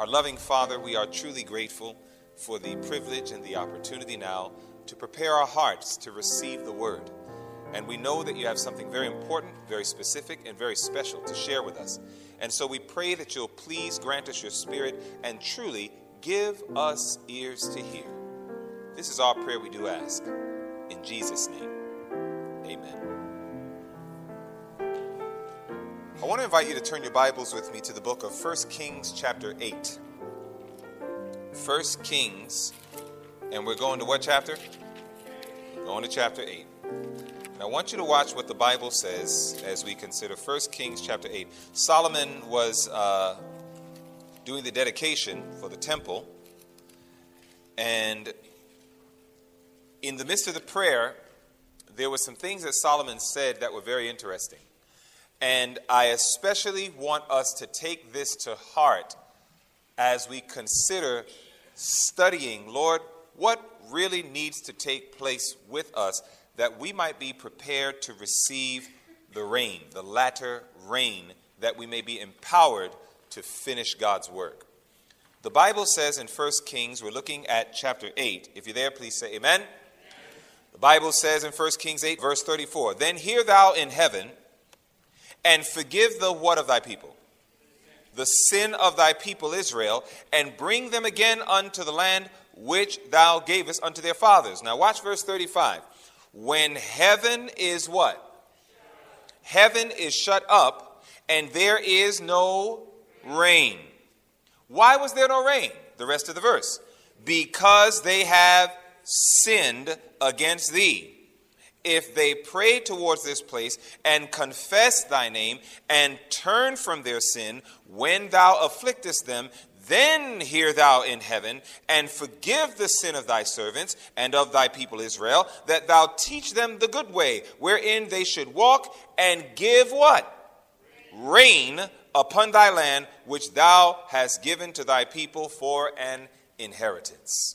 Our loving Father, we are truly grateful for the privilege and the opportunity now to prepare our hearts to receive the word. And we know that you have something very important, very specific, and very special to share with us. And so we pray that you'll please grant us your spirit and truly give us ears to hear. This is our prayer we do ask. In Jesus' name, amen. I want to invite you to turn your Bibles with me to the book of 1 Kings chapter 8. 1 Kings, and we're going to what chapter? Going to chapter 8. And I want you to watch what the Bible says as we consider 1 Kings chapter 8. Solomon was doing the dedication for the temple, and in the midst of the prayer, there were some things that Solomon said that were very interesting. And I especially want us to take this to heart as we consider studying, Lord, what really needs to take place with us that we might be prepared to receive the rain, the latter rain, that we may be empowered to finish God's work. The Bible says in 1 Kings, we're looking at chapter 8. If you're there, please say amen. The Bible says in 1 Kings 8, verse 34, "Then hear thou in heaven, and forgive the what of thy people? The sin of thy people Israel, and bring them again unto the land which thou gavest unto their fathers." Now watch verse 35. When heaven is what? Heaven is shut up, and there is no rain. Why was there no rain? The rest of the verse. Because they have sinned against thee. If they pray towards this place and confess thy name and turn from their sin when thou afflictest them, then hear thou in heaven and forgive the sin of thy servants and of thy people Israel, that thou teach them the good way wherein they should walk, and give what? Rain upon thy land, which thou hast given to thy people for an inheritance.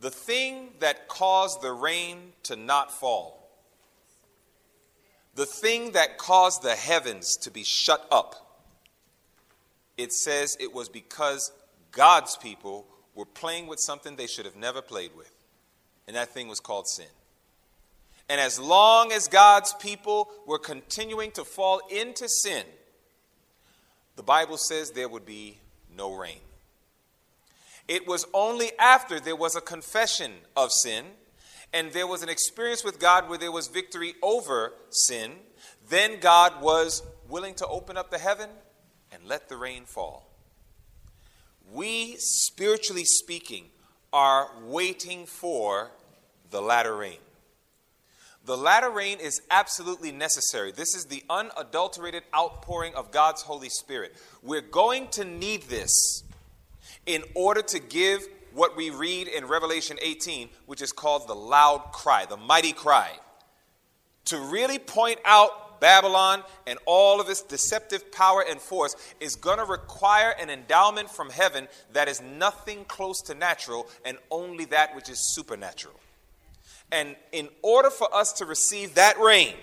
The thing that caused the rain to not fall, the thing that caused the heavens to be shut up, it says it was because God's people were playing with something they should have never played with. And that thing was called sin. And as long as God's people were continuing to fall into sin, the Bible says there would be no rain. It was only after there was a confession of sin and there was an experience with God where there was victory over sin, then God was willing to open up the heaven and let the rain fall. We, spiritually speaking, are waiting for the latter rain. The latter rain is absolutely necessary. This is the unadulterated outpouring of God's Holy Spirit. We're going to need this in order to give what we read in Revelation 18, which is called the loud cry, the mighty cry, to really point out Babylon and all of its deceptive power and force is going to require an endowment from heaven that is nothing close to natural and only that which is supernatural. And in order for us to receive that rain,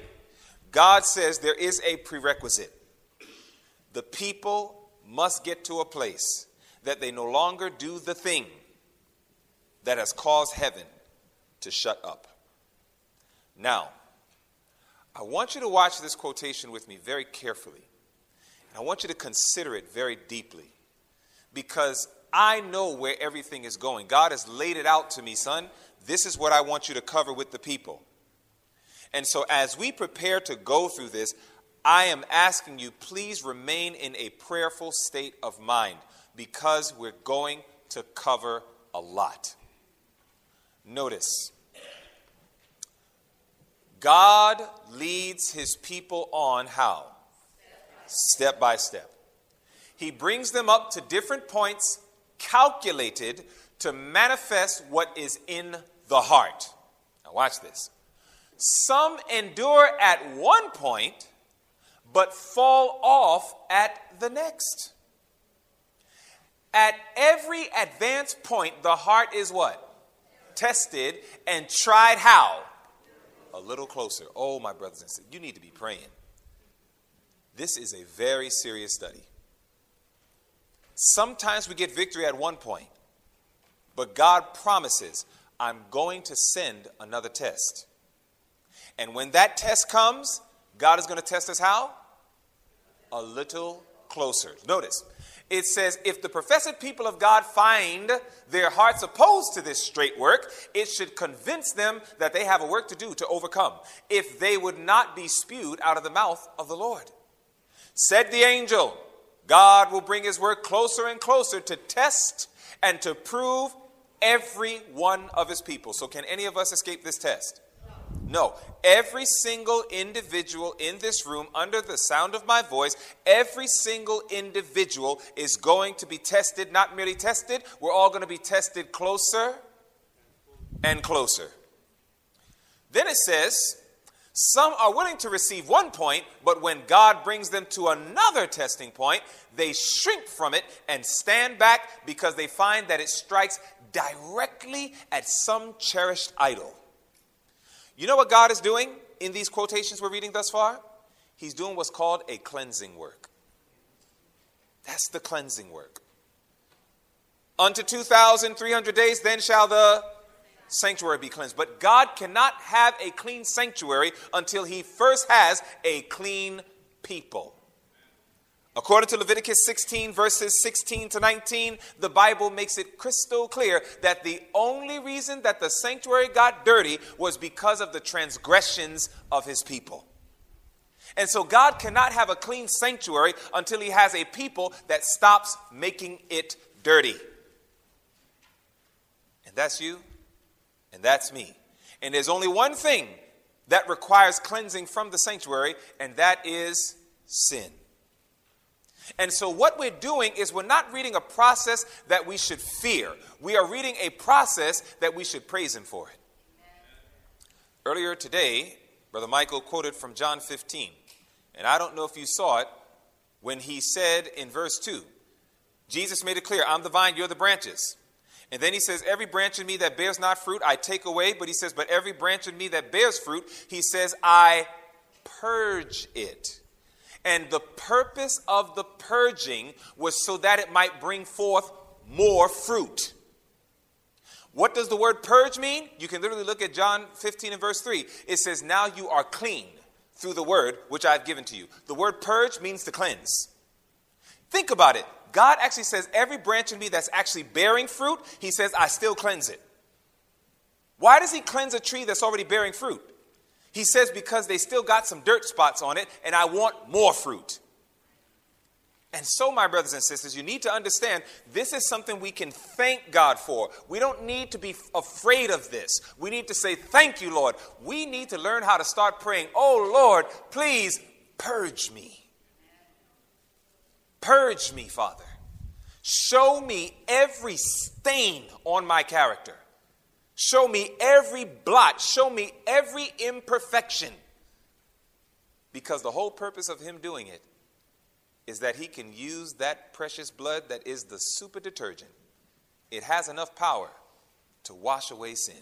God says there is a prerequisite. The people must get to a place that they no longer do the thing that has caused heaven to shut up. Now, I want you to watch this quotation with me very carefully. And I want you to consider it very deeply, because I know where everything is going. God has laid it out to me, son. This is what I want you to cover with the people. And so as we prepare to go through this, I am asking you, please remain in a prayerful state of mind, because we're going to cover a lot. Notice, God leads his people on how? Step by step. He brings them up to different points calculated to manifest what is in the heart. Now watch this. Some endure at one point, but fall off at the next. At every advanced point, the heart is what? Tested and tried how? A little closer. Oh, my brothers and sisters, you need to be praying. This is a very serious study. Sometimes we get victory at one point, but God promises, I'm going to send another test. And when that test comes, God is going to test us how? A little closer. Notice, it says, if the professed people of God find their hearts opposed to this straight work, it should convince them that they have a work to do to overcome, if they would not be spewed out of the mouth of the Lord. Said the angel, God will bring his work closer and closer to test and to prove every one of his people. So can any of us escape this test? No. Every single individual in this room, under the sound of my voice, every single individual is going to be tested, not merely tested. We're all going to be tested closer and closer. Then it says, some are willing to receive one point, but when God brings them to another testing point, they shrink from it and stand back because they find that it strikes directly at some cherished idol. You know what God is doing in these quotations we're reading thus far? He's doing what's called a cleansing work. That's the cleansing work. Unto 2,300 days, then shall the sanctuary be cleansed. But God cannot have a clean sanctuary until he first has a clean people. According to Leviticus 16, verses 16 to 19, the Bible makes it crystal clear that the only reason that the sanctuary got dirty was because of the transgressions of his people. And so God cannot have a clean sanctuary until he has a people that stops making it dirty. And that's you. And that's me. And there's only one thing that requires cleansing from the sanctuary, and that is sin. And so what we're doing is we're not reading a process that we should fear. We are reading a process that we should praise him for it. Earlier today, Brother Michael quoted from John 15. And I don't know if you saw it when he said in verse 2, Jesus made it clear, I'm the vine, you're the branches. And then he says, every branch in me that bears not fruit, I take away. But he says, but every branch in me that bears fruit, he says, I purge it. And the purpose of the purging was so that it might bring forth more fruit. What does the word purge mean? You can literally look at John 15 and verse 3. It says, now you are clean through the word which I have given to you. The word purge means to cleanse. Think about it. God actually says every branch in me that's actually bearing fruit, he says, I still cleanse it. Why does he cleanse a tree that's already bearing fruit? He says, because they still got some dirt spots on it, and I want more fruit. And so, my brothers and sisters, you need to understand this is something we can thank God for. We don't need to be afraid of this. We need to say, thank you, Lord. We need to learn how to start praying, oh, Lord, please purge me. Purge me, Father. Show me every stain on my character. Show me every blot. Show me every imperfection. Because the whole purpose of him doing it is that he can use that precious blood that is the super detergent. It has enough power to wash away sin.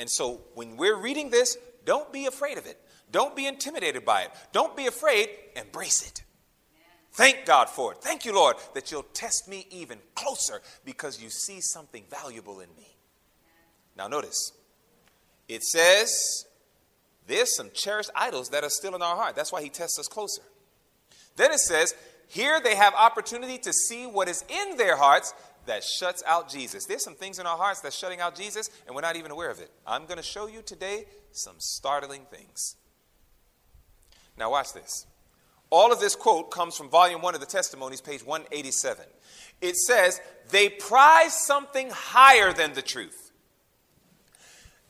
And so when we're reading this, don't be afraid of it. Don't be intimidated by it. Don't be afraid. Embrace it. Thank God for it. Thank you, Lord, that you'll test me even closer because you see something valuable in me. Now notice, it says there's some cherished idols that are still in our heart. That's why he tests us closer. Then it says, here they have opportunity to see what is in their hearts that shuts out Jesus. There's some things in our hearts that's shutting out Jesus, and we're not even aware of it. I'm going to show you today some startling things. Now watch this. All of this quote comes from Volume 1 of the Testimonies, page 187. It says, they prize something higher than the truth.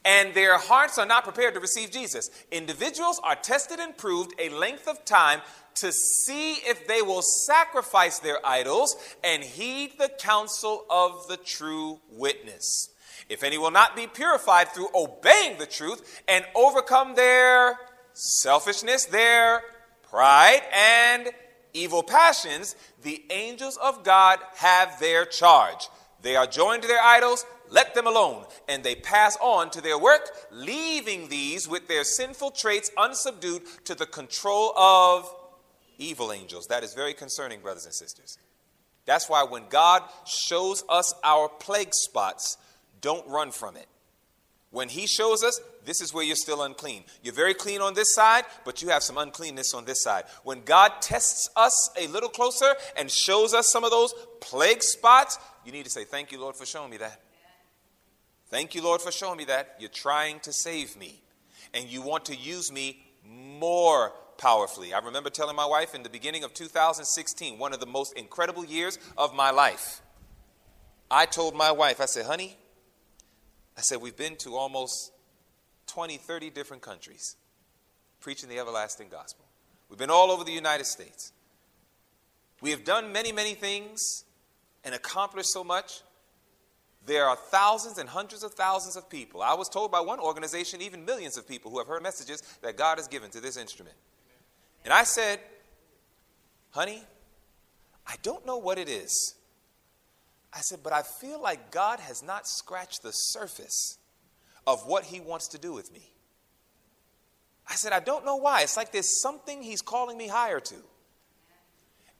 And their hearts are not prepared to receive Jesus. Individuals are tested and proved a length of time to see if they will sacrifice their idols and heed the counsel of the true witness. If any will not be purified through obeying the truth and overcome their selfishness, their pride, and evil passions, the angels of God have their charge. They are joined to their idols. Let them alone, and they pass on to their work, leaving these with their sinful traits unsubdued to the control of evil angels. That is very concerning, brothers and sisters. That's why when God shows us our plague spots, don't run from it. When he shows us, this is where you're still unclean. You're very clean on this side, but you have some uncleanness on this side. When God tests us a little closer and shows us some of those plague spots, you need to say, thank you, Lord, for showing me that. Thank you, Lord, for showing me that. You're trying to save me, and you want to use me more powerfully. I remember telling my wife in the beginning of 2016, one of the most incredible years of my life, I told my wife, I said, honey, I said, we've been to almost 20, 30 different countries preaching the everlasting gospel. We've been all over the United States. We have done many, many things and accomplished so much. There are thousands and hundreds of thousands of people. I was told by one organization, even millions of people who have heard messages that God has given to this instrument. And I said, honey, I don't know what it is. I said, but I feel like God has not scratched the surface of what he wants to do with me. I said, I don't know why. It's like there's something he's calling me higher to.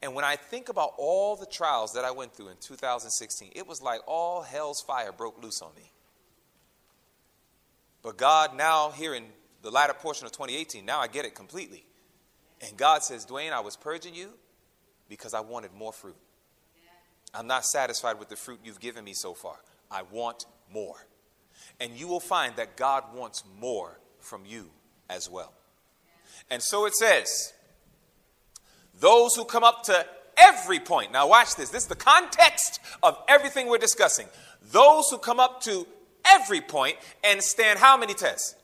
And when I think about all the trials that I went through in 2016, it was like all hell's fire broke loose on me. But God, now here in the latter portion of 2018, now I get it completely. And God says, Dwayne, I was purging you because I wanted more fruit. I'm not satisfied with the fruit you've given me so far. I want more. And you will find that God wants more from you as well. And so it says, those who come up to every point. Now watch this. This is the context of everything we're discussing. Those who come up to every point and stand how many tests?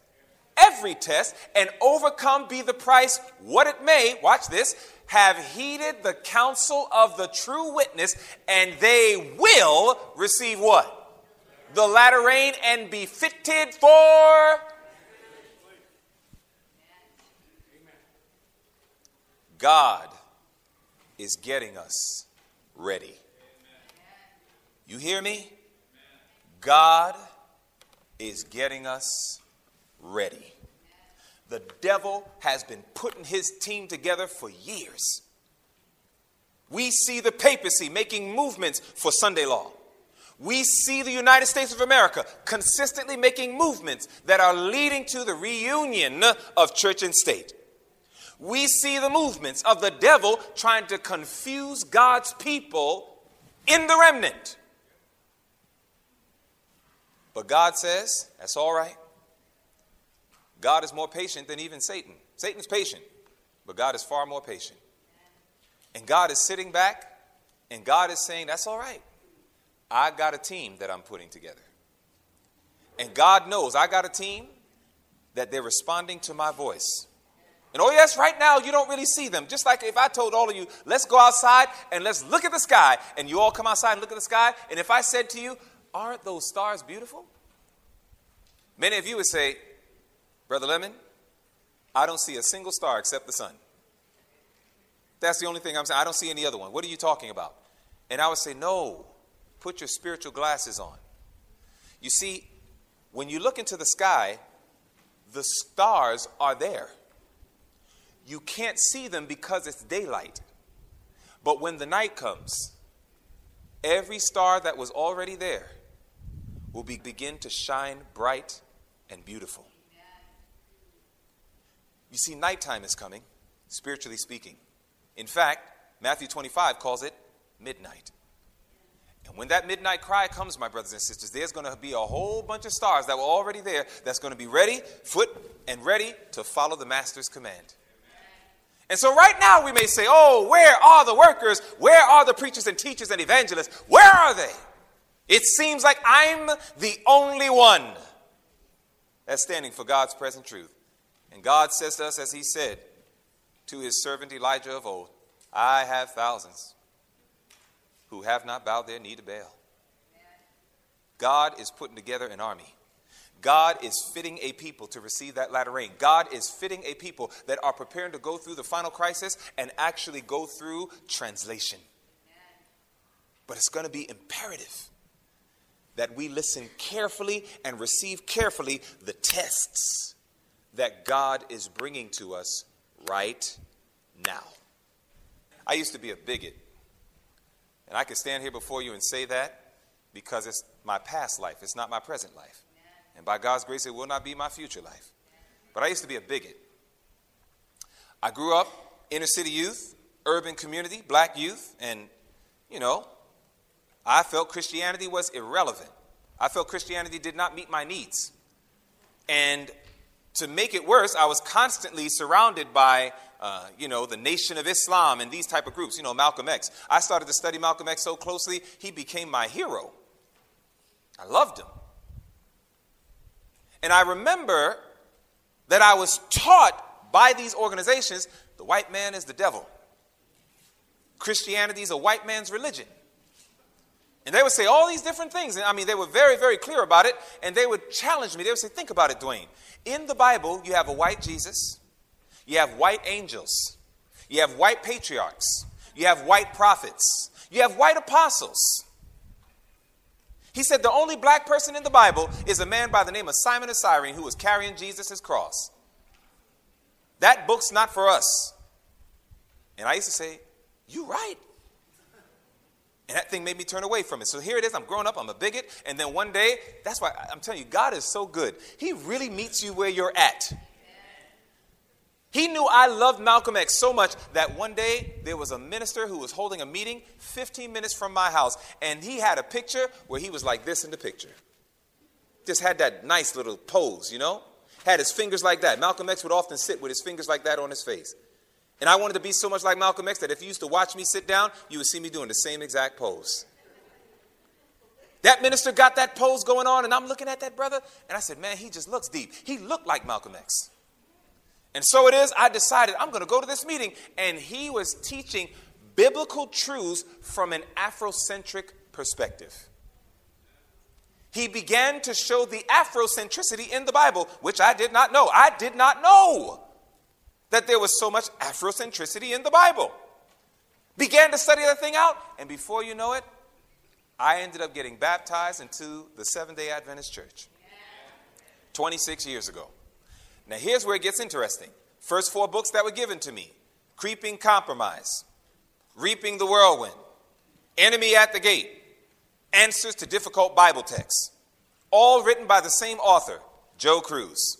Every test, and overcome be the price what it may, watch this, have heeded the counsel of the true witness, and they will receive what? The latter rain, and be fitted for. God is getting us ready. You hear me? God is getting us ready. The devil has been putting his team together for years. We see the papacy making movements for Sunday law. We see the United States of America consistently making movements that are leading to the reunion of church and state. We see the movements of the devil trying to confuse God's people in the remnant. But God says, that's all right. God is more patient than even Satan. Satan's patient, but God is far more patient. And God is sitting back, and God is saying, that's all right. I got a team that I'm putting together. And God knows I got a team that they're responding to my voice. And oh yes, right now you don't really see them. Just like if I told all of you, let's go outside and let's look at the sky. And you all come outside and look at the sky. And if I said to you, aren't those stars beautiful? Many of you would say, Brother Lemon, I don't see a single star except the sun. That's the only thing I'm saying. I don't see any other one. What are you talking about? And I would say, no, put your spiritual glasses on. You see, when you look into the sky, the stars are there. You can't see them because it's daylight. But when the night comes, every star that was already there will begin to shine bright and beautiful. You see, nighttime is coming, spiritually speaking. In fact, Matthew 25 calls it midnight. And when that midnight cry comes, my brothers and sisters, there's going to be a whole bunch of stars that were already there that's going to be ready, foot, and ready to follow the master's command. And so right now we may say, oh, where are the workers? Where are the preachers and teachers and evangelists? Where are they? It seems like I'm the only one that's standing for God's present truth. And God says to us, as he said to his servant Elijah of old, I have thousands who have not bowed their knee to Baal. God is putting together an army. God is fitting a people to receive that latter rain. God is fitting a people that are preparing to go through the final crisis and actually go through translation. But it's going to be imperative that we listen carefully and receive carefully the tests that God is bringing to us right now. I used to be a bigot. And I can stand here before you and say that because it's my past life. It's not my present life. And by God's grace, it will not be my future life. But I used to be a bigot. I grew up inner city youth, urban community, black youth. And, you know, I felt Christianity was irrelevant. I felt Christianity did not meet my needs. And to make it worse, I was constantly surrounded by, the Nation of Islam and these type of groups. You know, Malcolm X. I started to study Malcolm X so closely, he became my hero. I loved him. And I remember that I was taught by these organizations, the white man is the devil. Christianity is a white man's religion. And they would say all these different things. And I mean, they were very, very clear about it. And they would challenge me. They would say, think about it, Dwayne. In the Bible, you have a white Jesus. You have white angels. You have white patriarchs. You have white prophets. You have white apostles. He said the only black person in the Bible is a man by the name of Simon of Cyrene who was carrying Jesus' cross. That book's not for us. And I used to say, you're right. And that thing made me turn away from it. So here it is. I'm growing up. I'm a bigot. And then one day, that's why I'm telling you, God is so good. He really meets you where you're at. He knew I loved Malcolm X so much that one day there was a minister who was holding a meeting 15 minutes from my house. And he had a picture where he was like this in the picture. Just had that nice little pose, you know, had his fingers like that. Malcolm X would often sit with his fingers like that on his face. And I wanted to be so much like Malcolm X that if you used to watch me sit down, you would see me doing the same exact pose. That minister got that pose going on, and I'm looking at that brother, and I said, man, he just looks deep. He looked like Malcolm X. And so it is, I decided I'm going to go to this meeting, and he was teaching biblical truths from an Afrocentric perspective. He began to show the Afrocentricity in the Bible, which I did not know. I did not know that there was so much Afrocentricity in the Bible. Began to study that thing out, and before you know it, I ended up getting baptized into the Seventh-day Adventist Church 26 years ago. Now, here's where it gets interesting. First four books that were given to me, Creeping Compromise, Reaping the Whirlwind, Enemy at the Gate, Answers to Difficult Bible Texts, all written by the same author, Joe Cruz.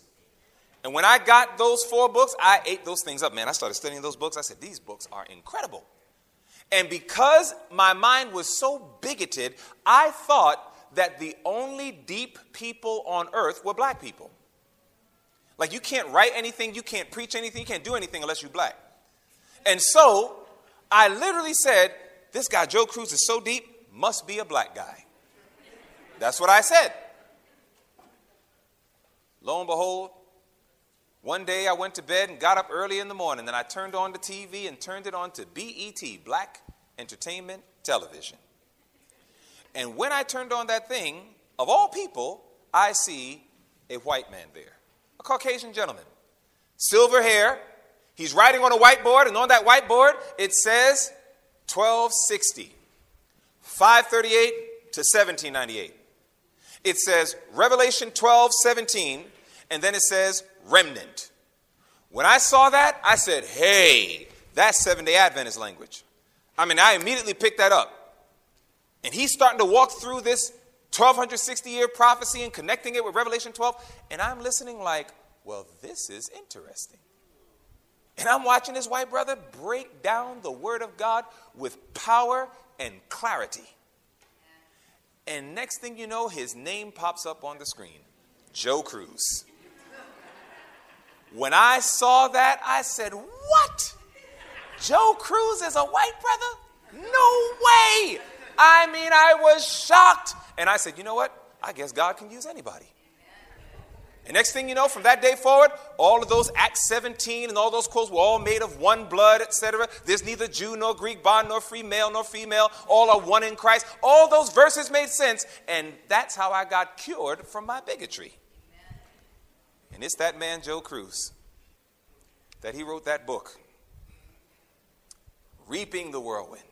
And when I got those four books, I ate those things up, man. I started studying those books. I said, these books are incredible. And because my mind was so bigoted, I thought that the only deep people on earth were black people. Like, you can't write anything, you can't preach anything, you can't do anything unless you're black. And so I literally said, this guy Joe Cruz is so deep, must be a black guy. That's what I said. Lo and behold, one day I went to bed and got up early in the morning, and I turned on the TV and turned it on to BET, Black Entertainment Television. And when I turned on that thing, of all people, I see a white man there, a Caucasian gentleman, silver hair. He's writing on a whiteboard, and on that whiteboard it says 1260, 538 to 1798. It says Revelation 12:17, and then it says remnant. When I saw that, I said, hey, that's Seventh-day Adventist language. I mean, I immediately picked that up. And he's starting to walk through this 1260-year prophecy and connecting it with Revelation 12. And I'm listening like, well, this is interesting. And I'm watching this white brother break down the word of God with power and clarity. And next thing you know, his name pops up on the screen, Joe Cruz. When I saw that, I said, what? Joe Cruz is a white brother? No way. I mean, I was shocked. And I said, you know what? I guess God can use anybody. And next thing you know, from that day forward, all of those Acts 17 and all those quotes were all made of one blood, etc. There's neither Jew nor Greek, bond nor free, male nor female. All are one in Christ. All those verses made sense. And that's how I got cured from my bigotry. And it's that man, Joe Cruz, that he wrote that book, Reaping the Whirlwind.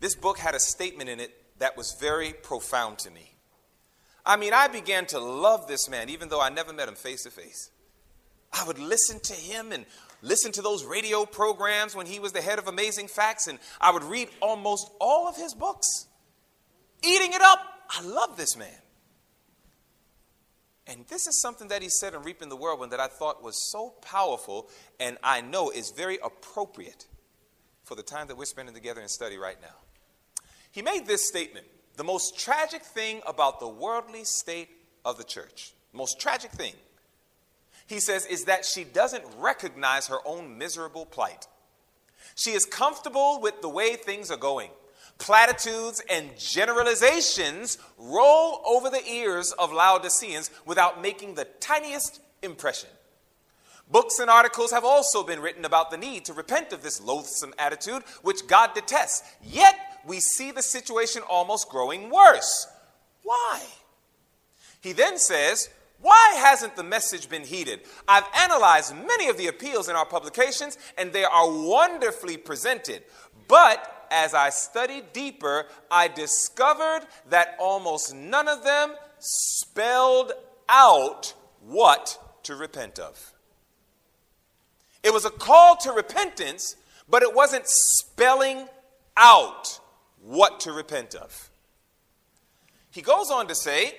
This book had a statement in it that was very profound to me. I mean, I began to love this man, even though I never met him face to face. I would listen to him and listen to those radio programs when he was the head of Amazing Facts, and I would read almost all of his books. Eating it up. I love this man. And this is something that he said in Reaping the Whirlwind that I thought was so powerful, and I know is very appropriate for the time that we're spending together in study right now. He made this statement: the most tragic thing about the worldly state of the church, most tragic thing, he says, is that she doesn't recognize her own miserable plight. She is comfortable with the way things are going. Platitudes and generalizations roll over the ears of Laodiceans without making the tiniest impression. Books and articles have also been written about the need to repent of this loathsome attitude, which God detests. Yet we see the situation almost growing worse. Why? He then says, why hasn't the message been heeded? I've analyzed many of the appeals in our publications, and they are wonderfully presented. But as I studied deeper, I discovered that almost none of them spelled out what to repent of. It was a call to repentance, but it wasn't spelling out what to repent of. He goes on to say,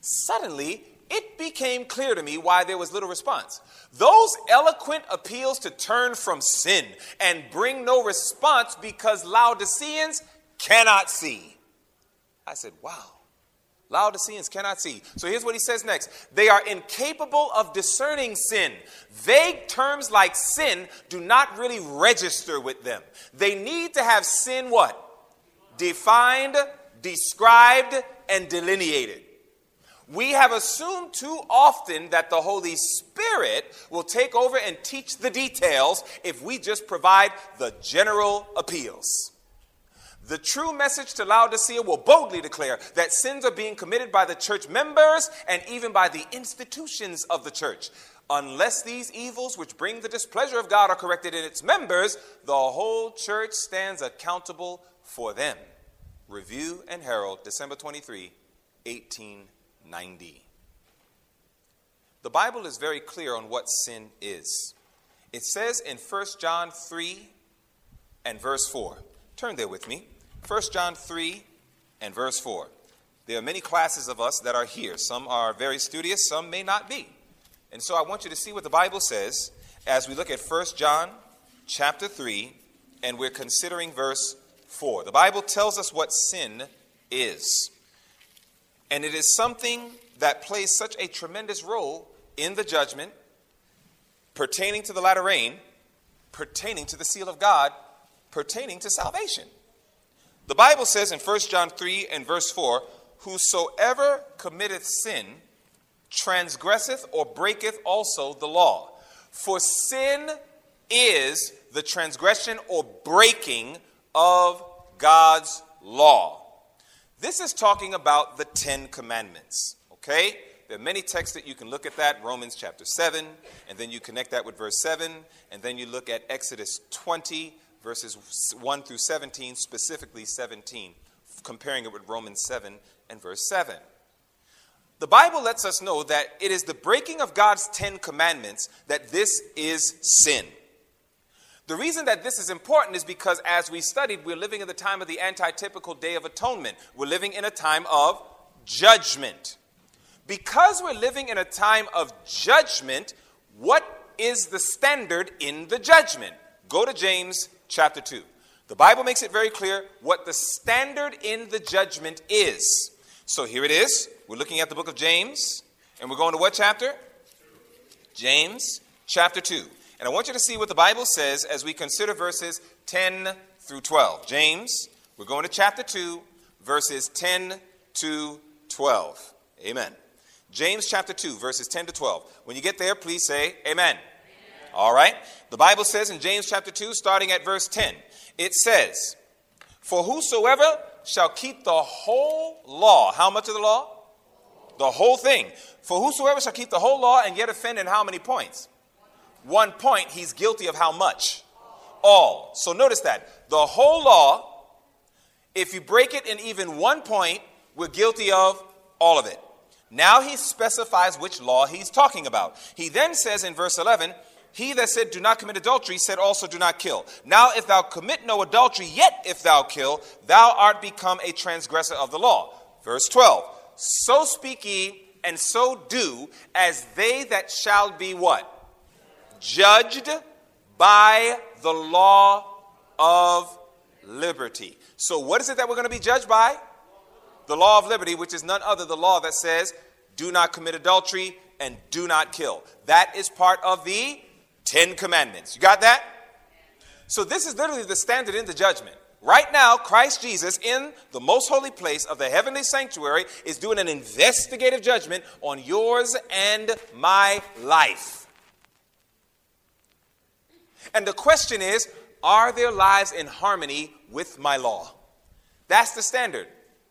suddenly, it became clear to me why there was little response. Those eloquent appeals to turn from sin and bring no response because Laodiceans cannot see. I said, wow, Laodiceans cannot see. So here's what he says next. They are incapable of discerning sin. Vague terms like sin do not really register with them. They need to have sin what? Defined, described, and delineated. We have assumed too often that the Holy Spirit will take over and teach the details if we just provide the general appeals. The true message to Laodicea will boldly declare that sins are being committed by the church members and even by the institutions of the church. Unless these evils which bring the displeasure of God are corrected in its members, the whole church stands accountable for them. Review and Herald, December 23, 1890. The Bible is very clear on what sin is. It says in 1 John 3 and verse 4. Turn there with me. 1 John 3 and verse 4. There are many classes of us that are here. Some are very studious, some may not be. And so I want you to see what the Bible says as we look at 1 John chapter 3 and we're considering verse 4. The Bible tells us what sin is. And it is something that plays such a tremendous role in the judgment pertaining to the latter rain, pertaining to the seal of God, pertaining to salvation. The Bible says in 1 John 3 and verse 4, whosoever committeth sin transgresseth or breaketh also the law. For sin is the transgression or breaking of God's law. This is talking about the Ten Commandments, okay? There are many texts that you can look at that, Romans chapter 7, and then you connect that with verse 7, and then you look at Exodus 20, verses 1 through 17, specifically 17, comparing it with Romans 7 and verse 7. The Bible lets us know that it is the breaking of God's Ten Commandments that this is sin. The reason that this is important is because as we studied, we're living in the time of the antitypical Day of Atonement. We're living in a time of judgment. Because we're living in a time of judgment, what is the standard in the judgment? Go to James chapter 2. The Bible makes it very clear what the standard in the judgment is. So here it is. We're looking at the book of James, and we're going to what chapter? James chapter 2. And I want you to see what the Bible says as we consider verses 10 through 12. James, we're going to chapter 2, verses 10 to 12. Amen. James chapter 2, verses 10 to 12. When you get there, please say amen. Amen. All right. The Bible says in James chapter 2, starting at verse 10, it says, for whosoever shall keep the whole law. How much of the law? The whole thing. For whosoever shall keep the whole law and yet offend in how many points? 1 point, he's guilty of how much? All. So notice that. The whole law, if you break it in even 1 point, we're guilty of all of it. Now he specifies which law he's talking about. He then says in verse 11, He that said, do not commit adultery, said also, do not kill. Now if thou commit no adultery, yet if thou kill, thou art become a transgressor of the law. Verse 12, so speak ye, and so do, as they that shall be what? Judged by the law of liberty. So what is it that we're going to be judged by? The law of liberty, which is none other the law that says, do not commit adultery and do not kill. That is part of the 10 commandments. You got that? So this is literally the standard in the judgment. Right now, Christ Jesus in the most holy place of the heavenly sanctuary is doing an investigative judgment on yours and my life. And the question is, are their lives in harmony with my law? That's the standard.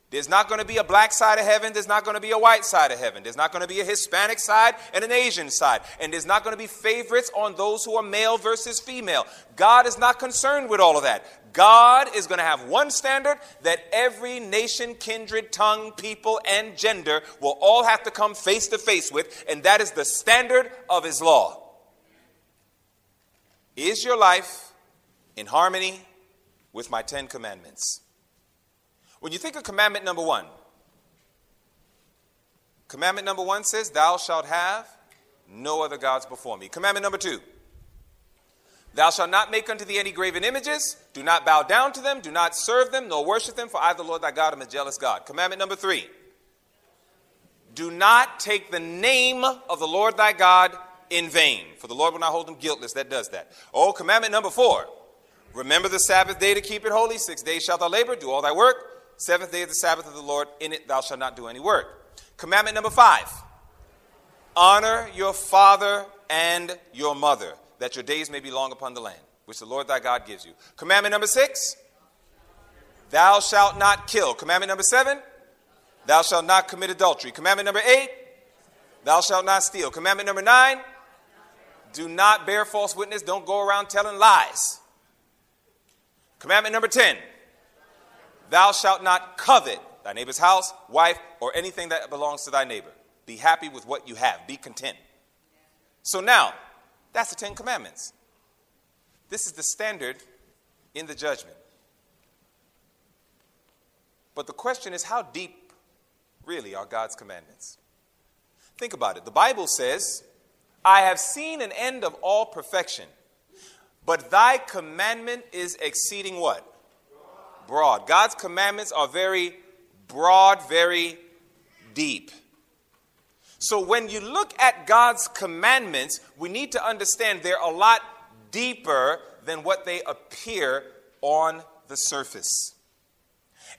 There's not going to be a black side of heaven. There's not going to be a white side of heaven. There's not going to be a Hispanic side and an Asian side. And there's not going to be favorites on those who are male versus female. God is not concerned with all of that. God is going to have one standard that every nation, kindred, tongue, people, and gender will all have to come face to face with. And that is the standard of his law. Is your life in harmony with my 10 commandments? When you think of commandment number one says, thou shalt have no other gods before me. Commandment number 2, thou shalt not make unto thee any graven images. Do not bow down to them. Do not serve them, nor worship them. For I, the Lord thy God, am a jealous God. Commandment number 3, do not take the name of the Lord thy God in vain. For the Lord will not hold him guiltless that does that. Oh, commandment number 4, remember the Sabbath day to keep it holy. 6 days shalt thou labor, do all thy work. 7th day is the Sabbath of the Lord. In it thou shalt not do any work. Commandment number 5. Honor your father and your mother, that your days may be long upon the land, which the Lord thy God gives you. Commandment number 6. Thou shalt not kill. Commandment number 7. Thou shalt not commit adultery. Commandment number 8. Thou shalt not steal. Commandment number 9. Do not bear false witness. Don't go around telling lies. Commandment number 10. Thou shalt not covet thy neighbor's house, wife, or anything that belongs to thy neighbor. Be happy with what you have. Be content. So now, that's the 10 commandments. This is the standard in the judgment. But the question is, how deep really are God's commandments? Think about it. The Bible says, I have seen an end of all perfection, but thy commandment is exceeding what? Broad. God's commandments are very broad, very deep. So when you look at God's commandments, we need to understand they're a lot deeper than what they appear on the surface.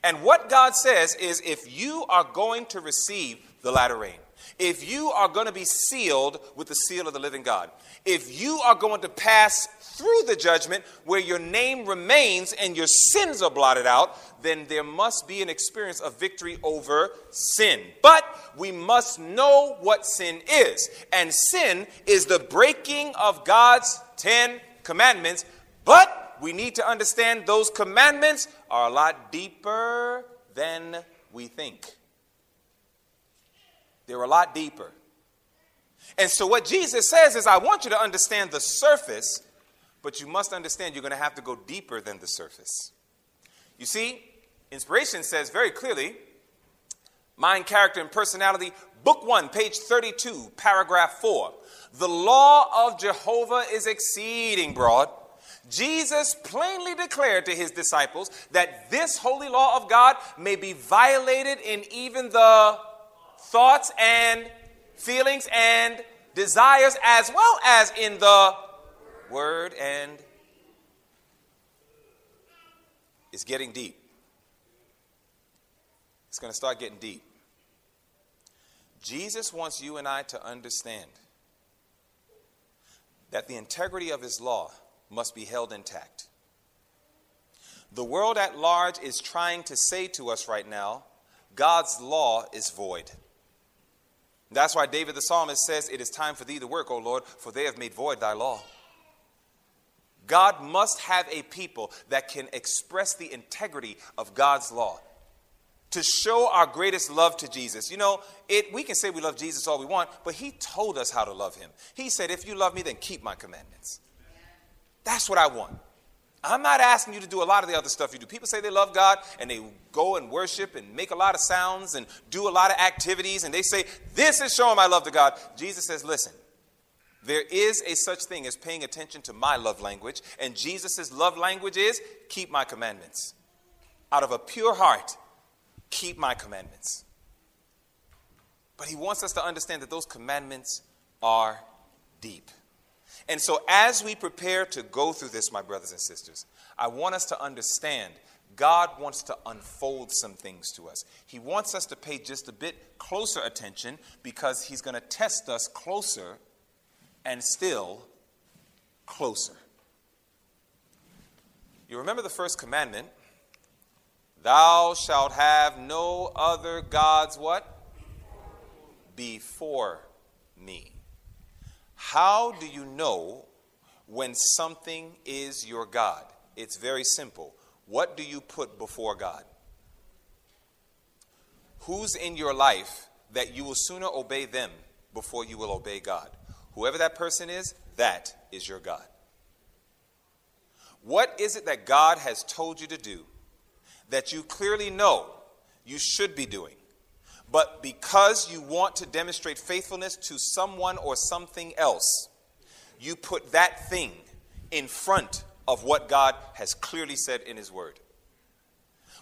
And what God says is, if you are going to receive the latter rain, if you are going to be sealed with the seal of the living God, if you are going to pass through the judgment where your name remains and your sins are blotted out, then there must be an experience of victory over sin. But we must know what sin is. And sin is the breaking of God's 10 commandments. But we need to understand those commandments are a lot deeper than we think. They're a lot deeper. And so what Jesus says is, I want you to understand the surface, but you must understand you're going to have to go deeper than the surface. You see, inspiration says very clearly, mind, character, and personality, book 1, page 32, paragraph 4. The law of Jehovah is exceeding broad. Jesus plainly declared to his disciples that this holy law of God may be violated in even the thoughts and feelings and desires, as well as in the word. And it's getting deep. It's going to start getting deep. Jesus wants you and I to understand that the integrity of his law must be held intact. The world at large is trying to say to us right now, God's law is void. That's why David the psalmist says, it is time for thee to work, O Lord, for they have made void thy law. God must have a people that can express the integrity of God's law to show our greatest love to Jesus. You know, we can say we love Jesus all we want, but he told us how to love him. He said, if you love me, then keep my commandments. Yeah. That's what I want. I'm not asking you to do a lot of the other stuff you do. People say they love God, and they go and worship and make a lot of sounds and do a lot of activities, and they say, this is showing my love to God. Jesus says, listen, there is a such thing as paying attention to my love language, and Jesus' love language is keep my commandments. Out of a pure heart, keep my commandments. But he wants us to understand that those commandments are deep. And so as we prepare to go through this, my brothers and sisters, I want us to understand God wants to unfold some things to us. He wants us to pay just a bit closer attention because he's going to test us closer and still closer. You remember the first commandment? Thou shalt have no other gods, what? Before me. How do you know when something is your God? It's very simple. What do you put before God? Who's in your life that you will sooner obey them before you will obey God? Whoever that person is, that is your God. What is it that God has told you to do that you clearly know you should be doing, but because you want to demonstrate faithfulness to someone or something else, you put that thing in front of what God has clearly said in his word?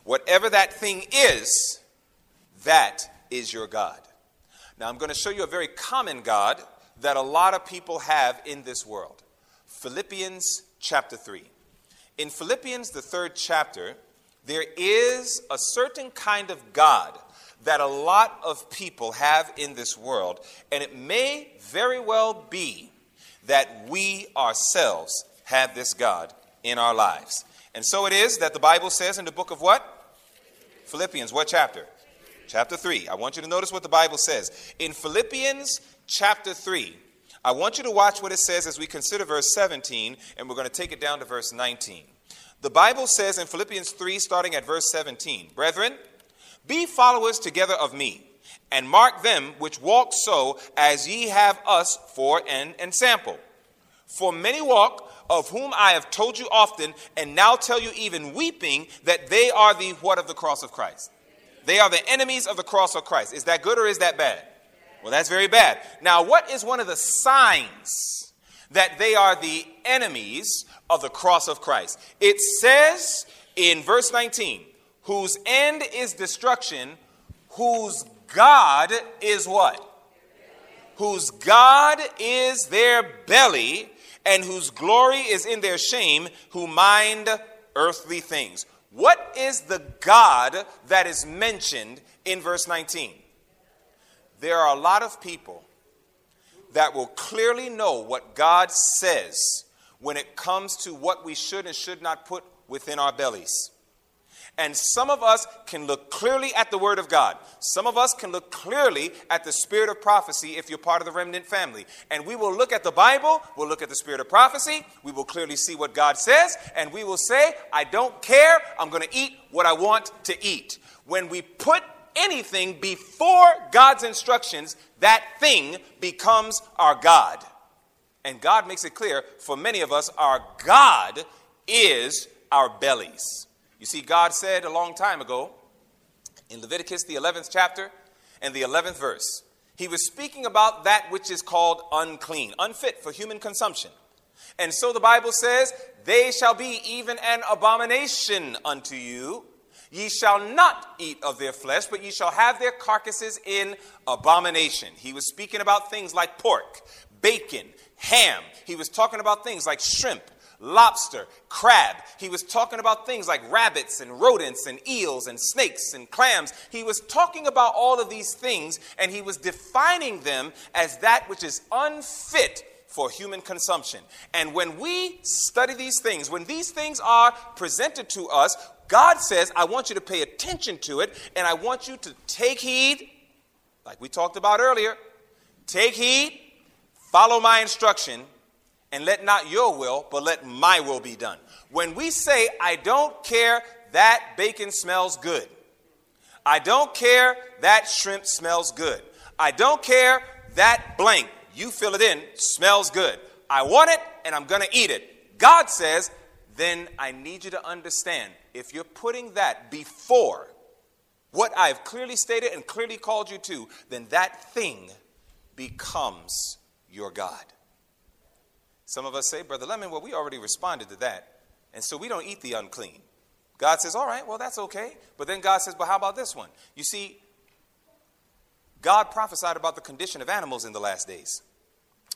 Whatever that thing is, that is your God. Now, I'm going to show you a very common God that a lot of people have in this world. Philippians chapter 3. In Philippians, the 3rd chapter, there is a certain kind of God that a lot of people have in this world, and it may very well be that we ourselves have this God in our lives. And so it is that the Bible says in the book of what? Philippians, what chapter? Chapter 3. I want you to notice what the Bible says. In Philippians chapter 3, I want you to watch what it says as we consider verse 17, and we're going to take it down to verse 19. The Bible says in Philippians 3, starting at verse 17, brethren, be followers together of me, and mark them which walk so as ye have us for an ensample. For many walk, of whom I have told you often, and now tell you even weeping, that they are the what of the cross of Christ? They are the enemies of the cross of Christ. Is that good or is that bad? Well, that's very bad. Now, what is one of the signs that they are the enemies of the cross of Christ? It says in verse 19, whose end is destruction, whose God is what? Whose God is their belly, and whose glory is in their shame, who mind earthly things. What is the God that is mentioned in verse 19? There are a lot of people that will clearly know what God says when it comes to what we should and should not put within our bellies. And some of us can look clearly at the word of God. Some of us can look clearly at the spirit of prophecy if you're part of the remnant family. And we will look at the Bible, we'll look at the spirit of prophecy, we will clearly see what God says, and we will say, I don't care, I'm going to eat what I want to eat. When we put anything before God's instructions, that thing becomes our God. And God makes it clear, for many of us, our God is our bellies. You see, God said a long time ago in Leviticus, the 11th chapter and the 11th verse, he was speaking about that which is called unclean, unfit for human consumption. And so the Bible says, they shall be even an abomination unto you. Ye shall not eat of their flesh, but ye shall have their carcasses in abomination. He was speaking about things like pork, bacon, ham. He was talking about things like shrimp, lobster, crab. He was talking about things like rabbits and rodents and eels and snakes and clams. He was talking about all of these things, and he was defining them as that which is unfit for human consumption. And when we study these things, when these things are presented to us, God says, I want you to pay attention to it, and I want you to take heed, like we talked about earlier. Take heed, follow my instruction, and let not your will, but let my will be done. When we say, I don't care, that bacon smells good. I don't care that shrimp smells good. I don't care that blank, you fill it in, smells good. I want it and I'm going to eat it. God says, then I need you to understand, if you're putting that before what I've clearly stated and clearly called you to, then that thing becomes your God. Some of us say, Brother Lemon, well, we already responded to that, and so we don't eat the unclean. God says, all right, well, that's okay. But then God says, but how about this one? You see, God prophesied about the condition of animals in the last days.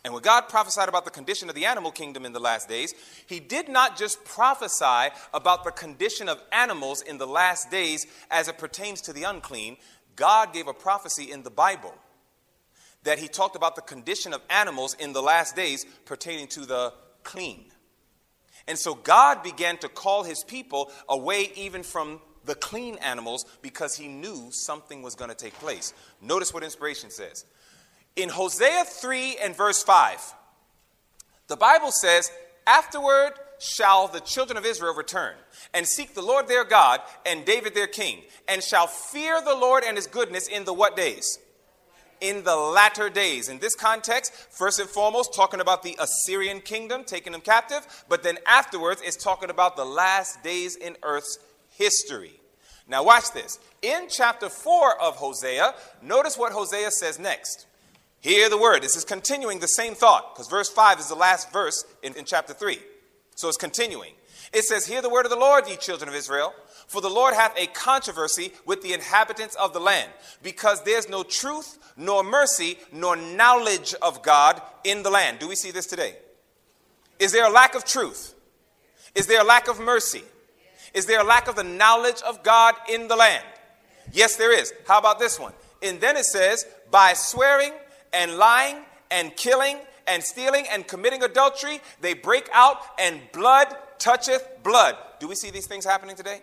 And when God prophesied about the condition of the animal kingdom in the last days, he did not just prophesy about the condition of animals in the last days as it pertains to the unclean. God gave a prophecy in the Bible that he talked about the condition of animals in the last days pertaining to the clean. And so God began to call his people away even from the clean animals because he knew something was going to take place. Notice what inspiration says. In Hosea 3 and verse 5, the Bible says, afterward shall the children of Israel return and seek the Lord their God and David their king, and shall fear the Lord and his goodness in the what days? In the latter days. In this context, first and foremost, talking about the Assyrian kingdom, taking them captive, but then afterwards, it's talking about the last days in earth's history. Now watch this. In chapter 4 of Hosea, notice what Hosea says next. Hear the word. This is continuing the same thought, because verse 5 is the last verse in chapter 3. So it's continuing. It says, hear the word of the Lord, ye children of Israel. For the Lord hath a controversy with the inhabitants of the land, because there's no truth, nor mercy, nor knowledge of God in the land. Do we see this today? Is there a lack of truth? Is there a lack of mercy? Is there a lack of the knowledge of God in the land? Yes, there is. How about this one? And then it says, by swearing and lying and killing and stealing and committing adultery, they break out, and blood toucheth blood. Do we see these things happening today?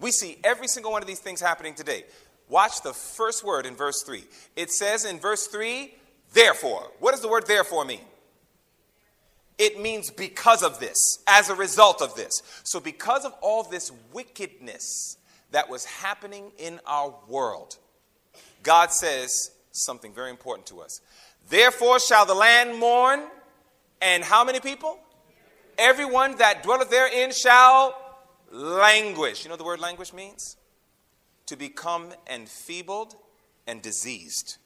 We see every single one of these things happening today. Watch the first word in verse 3. It says in verse 3, therefore. What does the word therefore mean? It means because of this, as a result of this. So because of all this wickedness that was happening in our world, God says something very important to us. Therefore shall the land mourn, and how many people? Everyone that dwelleth therein shall languish. You know what the word languish means? To become enfeebled and diseased.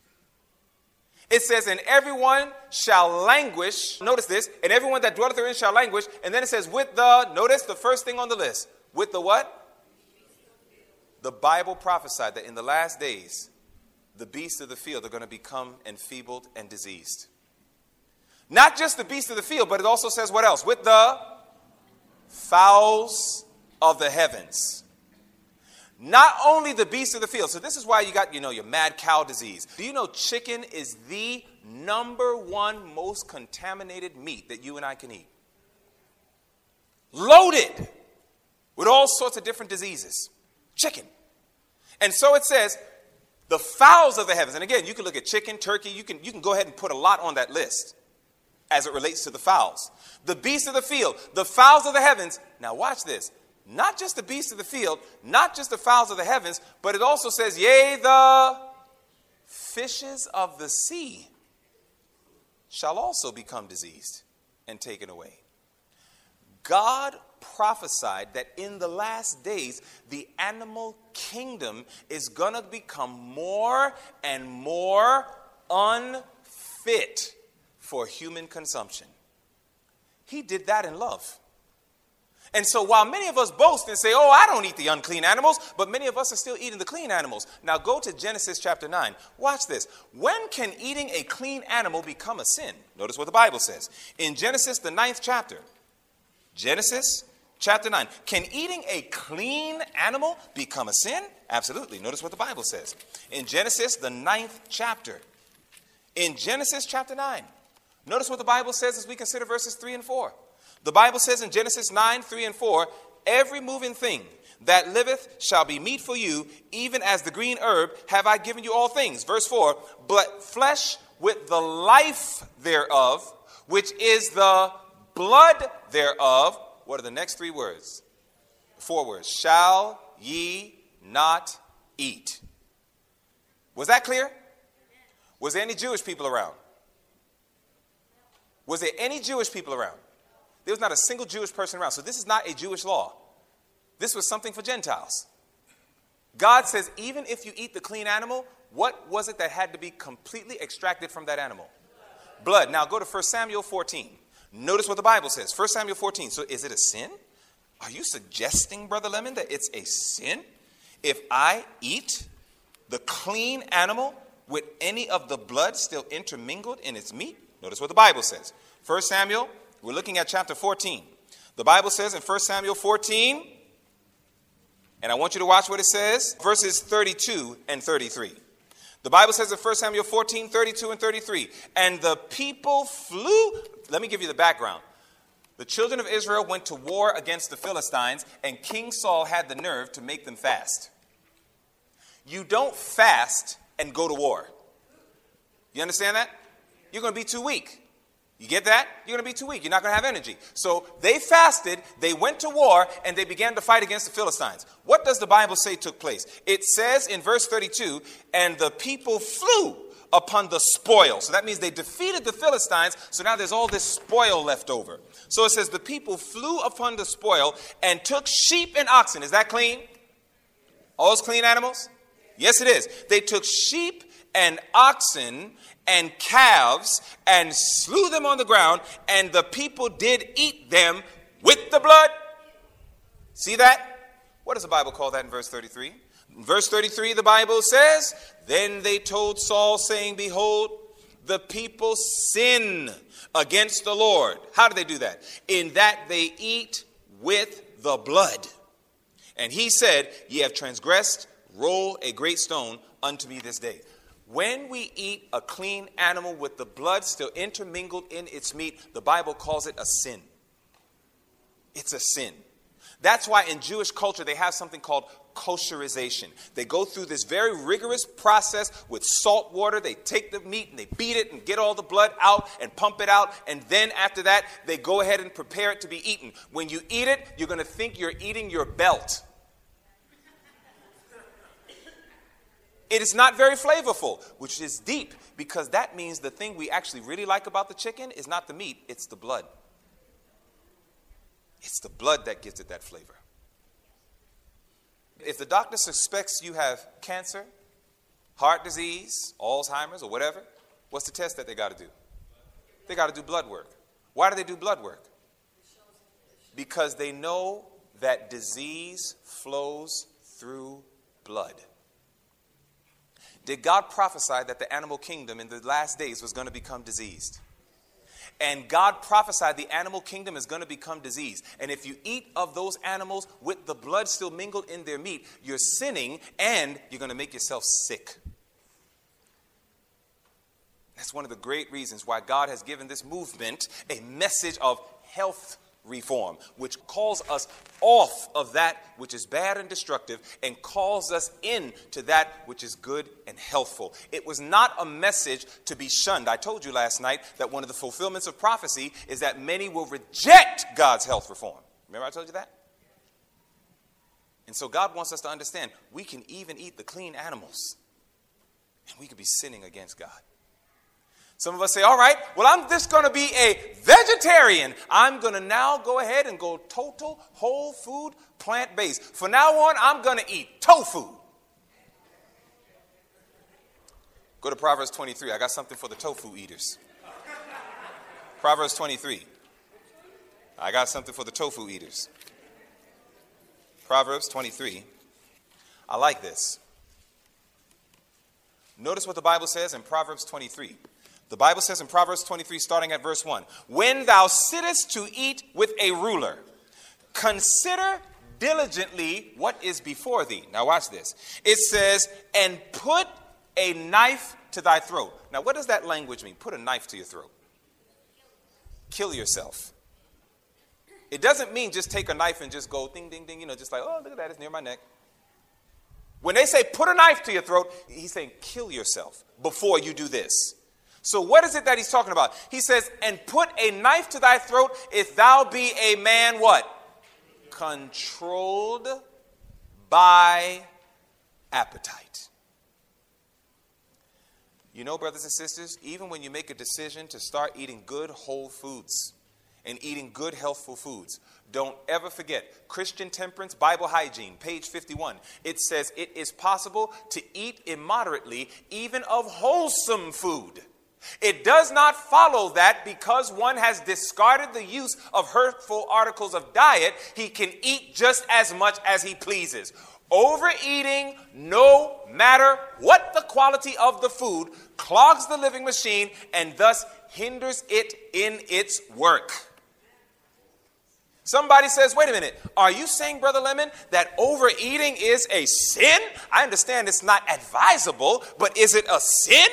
It says, and everyone shall languish. Notice this. And everyone that dwelleth therein shall languish. And then it says, with the, notice the first thing on the list. With the what? The Bible prophesied that in the last days, the beasts of the field are going to become enfeebled and diseased. Not just the beasts of the field, but it also says what else? With the fowls of the heavens. Not only the beasts of the field. So this is why you got, your mad cow disease. Do you know chicken is the #1 most contaminated meat that you and I can eat? Loaded with all sorts of different diseases. Chicken. And so it says, the fowls of the heavens. And again, you can look at chicken, turkey. You can go ahead and put a lot on that list as it relates to the fowls. The beasts of the field, the fowls of the heavens. Now watch this. Not just the beasts of the field, not just the fowls of the heavens, but it also says, yea, the fishes of the sea shall also become diseased and taken away. God prophesied that in the last days, the animal kingdom is going to become more and more unfit for human consumption. He did that in love. And so while many of us boast and say, I don't eat the unclean animals, but many of us are still eating the clean animals. Now go to Genesis chapter 9. Watch this. When can eating a clean animal become a sin? Notice what the Bible says. In Genesis, the 9th chapter. Genesis chapter 9. Can eating a clean animal become a sin? Absolutely. Notice what the Bible says. In Genesis, the 9th chapter. In Genesis chapter 9. Notice what the Bible says as we consider verses 3 and 4. The Bible says in Genesis 9, 3 and 4, every moving thing that liveth shall be meat for you, even as the green herb have I given you all things. Verse 4, but flesh with the life thereof, which is the blood thereof. What are the next 3 words? 4 words. Shall ye not eat. Was that clear? Was there any Jewish people around? Was there any Jewish people around? There was not a single Jewish person around. So this is not a Jewish law. This was something for Gentiles. God says, even if you eat the clean animal, what was it that had to be completely extracted from that animal? Blood. Now go to 1 Samuel 14. Notice what the Bible says. 1 Samuel 14. So is it a sin? Are you suggesting, Brother Lemon, that it's a sin if I eat the clean animal with any of the blood still intermingled in its meat? Notice what the Bible says. 1 Samuel, we're looking at chapter 14. The Bible says in 1 Samuel 14, and I want you to watch what it says, verses 32 and 33. The Bible says in 1 Samuel 14, 32 and 33, and the people flew. Let me give you the background. The children of Israel went to war against the Philistines, and King Saul had the nerve to make them fast. You don't fast and go to war. You understand that? You're going to be too weak. You get that? You're going to be too weak. You're not going to have energy. So they fasted, they went to war, and they began to fight against the Philistines. What does the Bible say took place? It says in verse 32, and the people flew upon the spoil. So that means they defeated the Philistines, so now there's all this spoil left over. So it says the people flew upon the spoil and took sheep and oxen. Is that clean? All those clean animals? Yes, it is. They took sheep and oxen and calves and slew them on the ground, and the people did eat them with the blood. See that? What does the Bible call that in verse 33? In verse 33, the Bible says, then they told Saul, saying, behold, the people sin against the Lord. How do they do that? In that they eat with the blood. And he said, ye have transgressed, roll a great stone unto me this day. When we eat a clean animal with the blood still intermingled in its meat, the Bible calls it a sin. It's a sin. That's why in Jewish culture they have something called kosherization. They go through this very rigorous process with salt water. They take the meat and they beat it and get all the blood out and pump it out. And then after that, they go ahead and prepare it to be eaten. When you eat it, you're going to think you're eating your belt. It is not very flavorful, which is deep, because that means the thing we actually really like about the chicken is not the meat, it's the blood. It's the blood that gives it that flavor. If the doctor suspects you have cancer, heart disease, Alzheimer's, or whatever, what's the test that they got to do? They got to do blood work. Why do they do blood work? Because they know that disease flows through blood. Did God prophesy that the animal kingdom in the last days was going to become diseased? And God prophesied the animal kingdom is going to become diseased. And if you eat of those animals with the blood still mingled in their meat, you're sinning and you're going to make yourself sick. That's one of the great reasons why God has given this movement a message of health reform, which calls us off of that which is bad and destructive and calls us in to that which is good and healthful. It was not a message to be shunned. I told you last night that one of the fulfillments of prophecy is that many will reject God's health reform. Remember I told you that? And so God wants us to understand we can even eat the clean animals and we could be sinning against God. Some of us say, all right, well, I'm just going to be a vegetarian. I'm going to now go ahead and go total whole food, plant-based. From now on, I'm going to eat tofu. Go to Proverbs 23. I got something for the tofu eaters. Proverbs 23. I got something for the tofu eaters. Proverbs 23. I like this. Notice what the Bible says in Proverbs 23. The Bible says in Proverbs 23, starting at verse 1, when thou sittest to eat with a ruler, consider diligently what is before thee. Now watch this. It says, and put a knife to thy throat. Now what does that language mean? Put a knife to your throat. Kill yourself. It doesn't mean just take a knife and just go ding, ding, ding, just like, oh, look at that, it's near my neck. When they say put a knife to your throat, he's saying kill yourself before you do this. So what is it that he's talking about? He says, and put a knife to thy throat if thou be a man what? Controlled by appetite. You know, brothers and sisters, even when you make a decision to start eating good whole foods and eating good healthful foods, don't ever forget Christian Temperance, Bible Hygiene, page 51. It says it is possible to eat immoderately even of wholesome food. It does not follow that because one has discarded the use of hurtful articles of diet, he can eat just as much as he pleases. Overeating, no matter what the quality of the food, clogs the living machine and thus hinders it in its work. Somebody says, wait a minute, are you saying, Brother Lemon, that overeating is a sin? I understand it's not advisable, but is it a sin?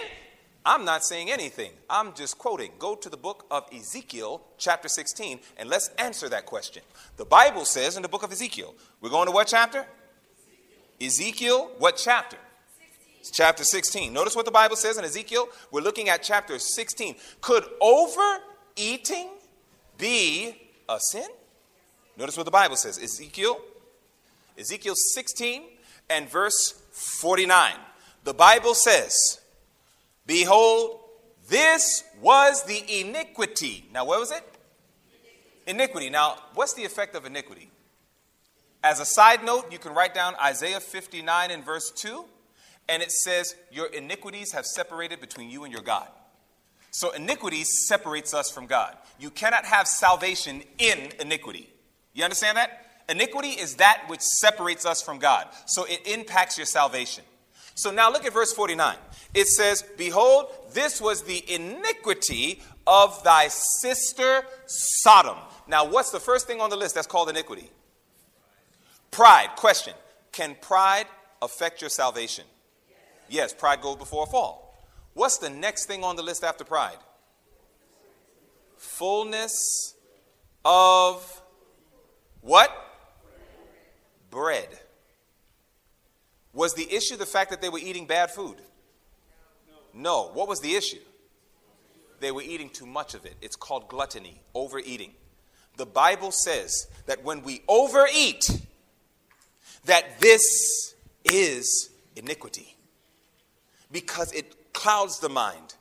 I'm not saying anything. I'm just quoting. Go to the book of Ezekiel, chapter 16, and let's answer that question. The Bible says in the book of Ezekiel, we're going to what chapter? Ezekiel, what chapter? 16. It's chapter 16. Notice what the Bible says in Ezekiel. We're looking at chapter 16. Could overeating be a sin? Notice what the Bible says. Ezekiel 16 and verse 49. The Bible says, behold, this was the iniquity. Now, what was it? Iniquity. Now, what's the effect of iniquity? As a side note, you can write down Isaiah 59 and verse 2, and it says, your iniquities have separated between you and your God. So iniquity separates us from God. You cannot have salvation in iniquity. You understand that? Iniquity is that which separates us from God. So it impacts your salvation. So now look at verse 49. It says, behold, this was the iniquity of thy sister Sodom. Now, what's the first thing on the list that's called iniquity? Pride. Question. Can pride affect your salvation? Yes, pride goes before a fall. What's the next thing on the list after pride? Fullness of what? Bread. Was the issue the fact that they were eating bad food? No. What was the issue? They were eating too much of it. It's called gluttony, overeating. The Bible says that when we overeat, that this is iniquity because it clouds the mind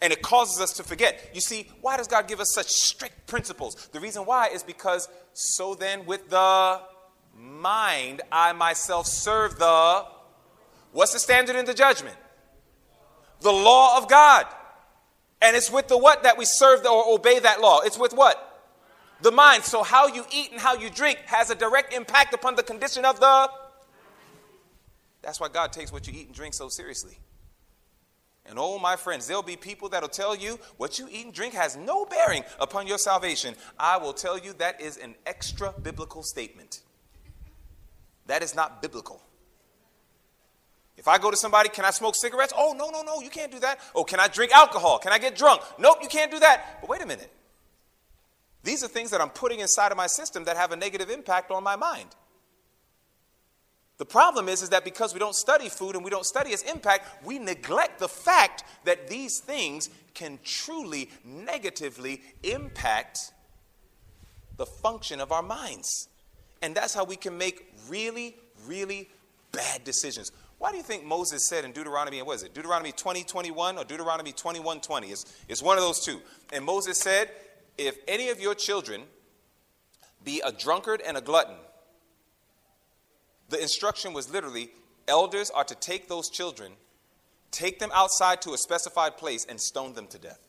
and it causes us to forget. You see, why does God give us such strict principles? The reason why is because so then with the mind, I myself serve the, what's the standard in the judgment? The law of God. And it's with the what that we serve or obey that law. It's with what? The mind. So how you eat and how you drink has a direct impact upon the condition of the. That's why God takes what you eat and drink so seriously. And oh, my friends, there'll be people that'll tell you what you eat and drink has no bearing upon your salvation. I will tell you that is an extra biblical statement. That is not biblical. If I go to somebody, can I smoke cigarettes? Oh, no, you can't do that. Oh, can I drink alcohol? Can I get drunk? Nope, you can't do that. But wait a minute. These are things that I'm putting inside of my system that have a negative impact on my mind. The problem is that because we don't study food and we don't study its impact, we neglect the fact that these things can truly negatively impact the function of our minds. And that's how we can make really, really bad decisions. Why do you think Moses said in Deuteronomy, what is it, Deuteronomy 20:21 or Deuteronomy 21:20? It's one of those two. And Moses said, if any of your children be a drunkard and a glutton, the instruction was literally, elders are to take those children, take them outside to a specified place and stone them to death.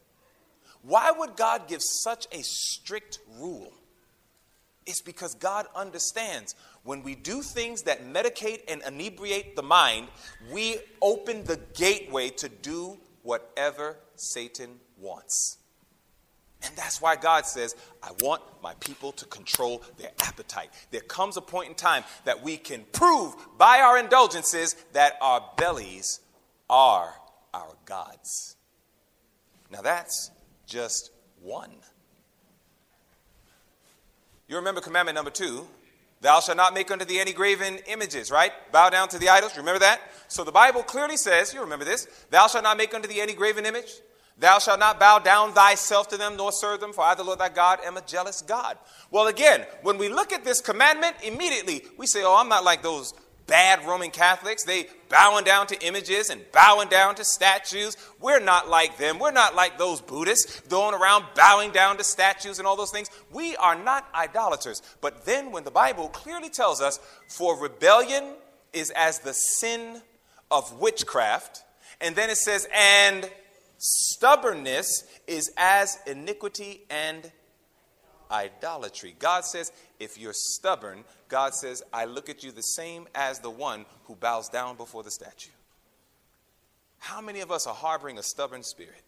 Why would God give such a strict rule? It's because God understands when we do things that medicate and inebriate the mind, we open the gateway to do whatever Satan wants. And that's why God says, I want my people to control their appetite. There comes a point in time that we can prove by our indulgences that our bellies are our gods. Now that's just one. You remember commandment number 2, thou shalt not make unto thee any graven images, right? Bow down to the idols. Remember that? So the Bible clearly says, you remember this, thou shalt not make unto thee any graven image. Thou shalt not bow down thyself to them, nor serve them, for I, the Lord thy God, am a jealous God. Well, again, when we look at this commandment, immediately we say, oh, I'm not like those bad Roman Catholics. They bowing down to images and bowing down to statues. We're not like them. We're not like those Buddhists going around bowing down to statues and all those things. We are not idolaters. But then when the Bible clearly tells us, for rebellion is as the sin of witchcraft. And then it says, and stubbornness is as iniquity and idolatry. God says, if you're stubborn, God says, I look at you the same as the one who bows down before the statue. How many of us are harboring a stubborn spirit?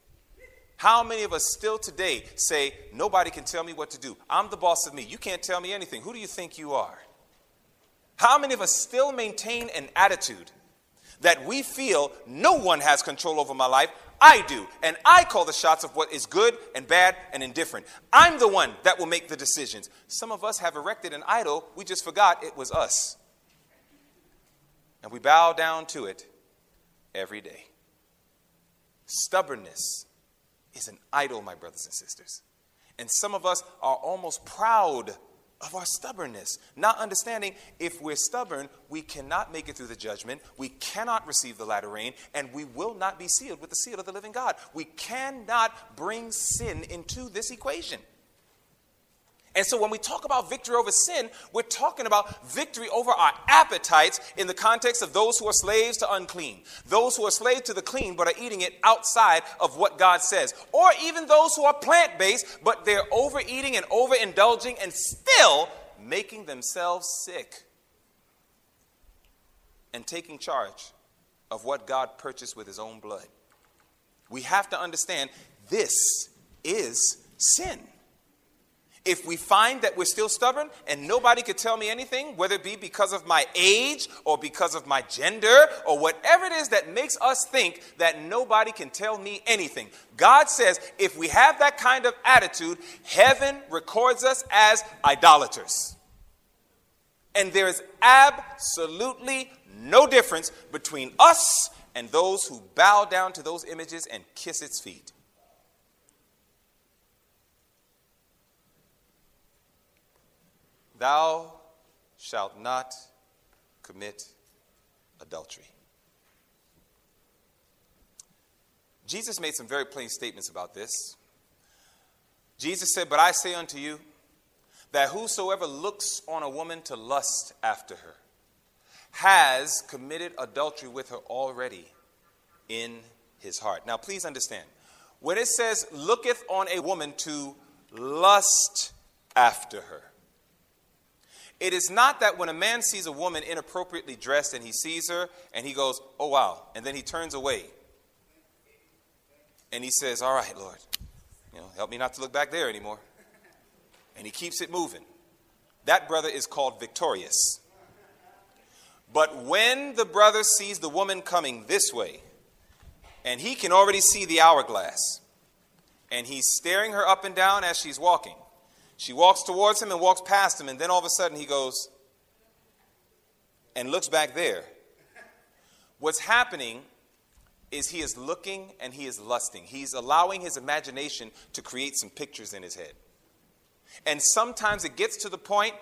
How many of us still today say, nobody can tell me what to do. I'm the boss of me. You can't tell me anything. Who do you think you are? How many of us still maintain an attitude that we feel no one has control over my life? I do, and I call the shots of what is good and bad and indifferent. I'm the one that will make the decisions. Some of us have erected an idol. We just forgot it was us. And we bow down to it every day. Stubbornness is an idol, my brothers and sisters. And some of us are almost proud of our stubbornness, not understanding if we're stubborn, we cannot make it through the judgment, we cannot receive the latter rain, and we will not be sealed with the seal of the living God. We cannot bring sin into this equation. And so when we talk about victory over sin, we're talking about victory over our appetites in the context of those who are slaves to unclean, those who are slaves to the clean but are eating it outside of what God says, or even those who are plant-based but they're overeating and overindulging and still making themselves sick and taking charge of what God purchased with his own blood. We have to understand this is sin. If we find that we're still stubborn and nobody could tell me anything, whether it be because of my age or because of my gender or whatever it is that makes us think that nobody can tell me anything. God says if we have that kind of attitude, heaven records us as idolaters. And there is absolutely no difference between us and those who bow down to those images and kiss its feet. Thou shalt not commit adultery. Jesus made some very plain statements about this. Jesus said, but I say unto you that whosoever looks on a woman to lust after her has committed adultery with her already in his heart. Now, please understand, when it says looketh on a woman to lust after her, it is not that when a man sees a woman inappropriately dressed and he sees her and he goes, oh, wow. And then he turns away and he says, all right, Lord, help me not to look back there anymore. And he keeps it moving. That brother is called victorious. But when the brother sees the woman coming this way and he can already see the hourglass and he's staring her up and down as she's walking. She walks towards him and walks past him, and then all of a sudden he goes and looks back there. What's happening is he is looking and he is lusting. He's allowing his imagination to create some pictures in his head. And sometimes it gets to the point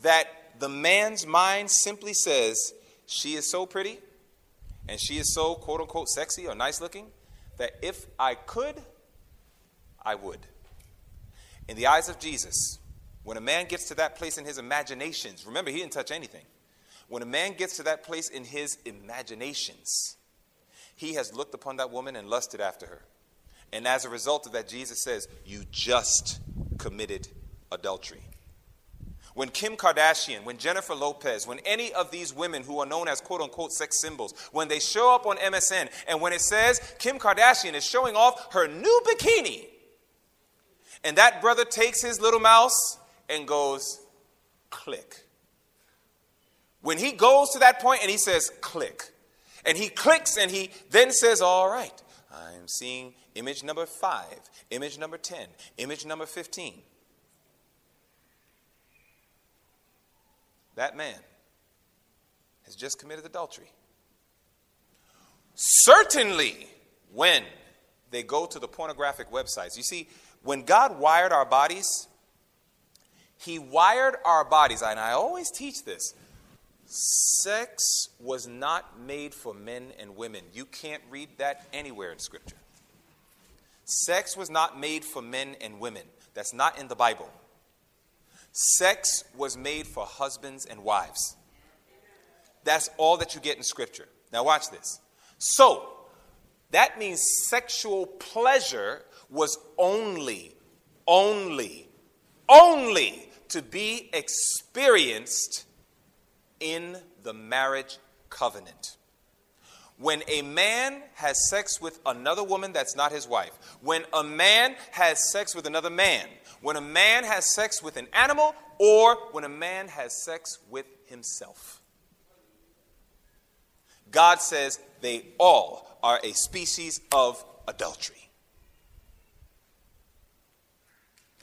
that the man's mind simply says, she is so pretty and she is so, quote unquote, sexy or nice looking that if I could, I would. In the eyes of Jesus, when a man gets to that place in his imaginations, remember, he didn't touch anything. When a man gets to that place in his imaginations, he has looked upon that woman and lusted after her. And as a result of that, Jesus says, you just committed adultery. When Kim Kardashian, when Jennifer Lopez, when any of these women who are known as quote-unquote sex symbols, when they show up on MSN and when it says Kim Kardashian is showing off her new bikini, and that brother takes his little mouse and goes, click. When he goes to that point and he says, click. And he clicks and he then says, all right, I'm seeing image number 5, image number 10, image number 15. That man has just committed adultery. Certainly when they go to the pornographic websites. You see, when God wired our bodies, he wired our bodies, and I always teach this, Sex was not made for men and women. You can't read that anywhere in Scripture. Sex was not made for men and women. That's not in the Bible. Sex was made for husbands and wives. That's all that you get in Scripture. Now watch this. So, that means sexual pleasure was only to be experienced in the marriage covenant. When a man has sex with another woman that's not his wife, when a man has sex with another man, when a man has sex with an animal, or when a man has sex with himself. God says they all are a species of adultery.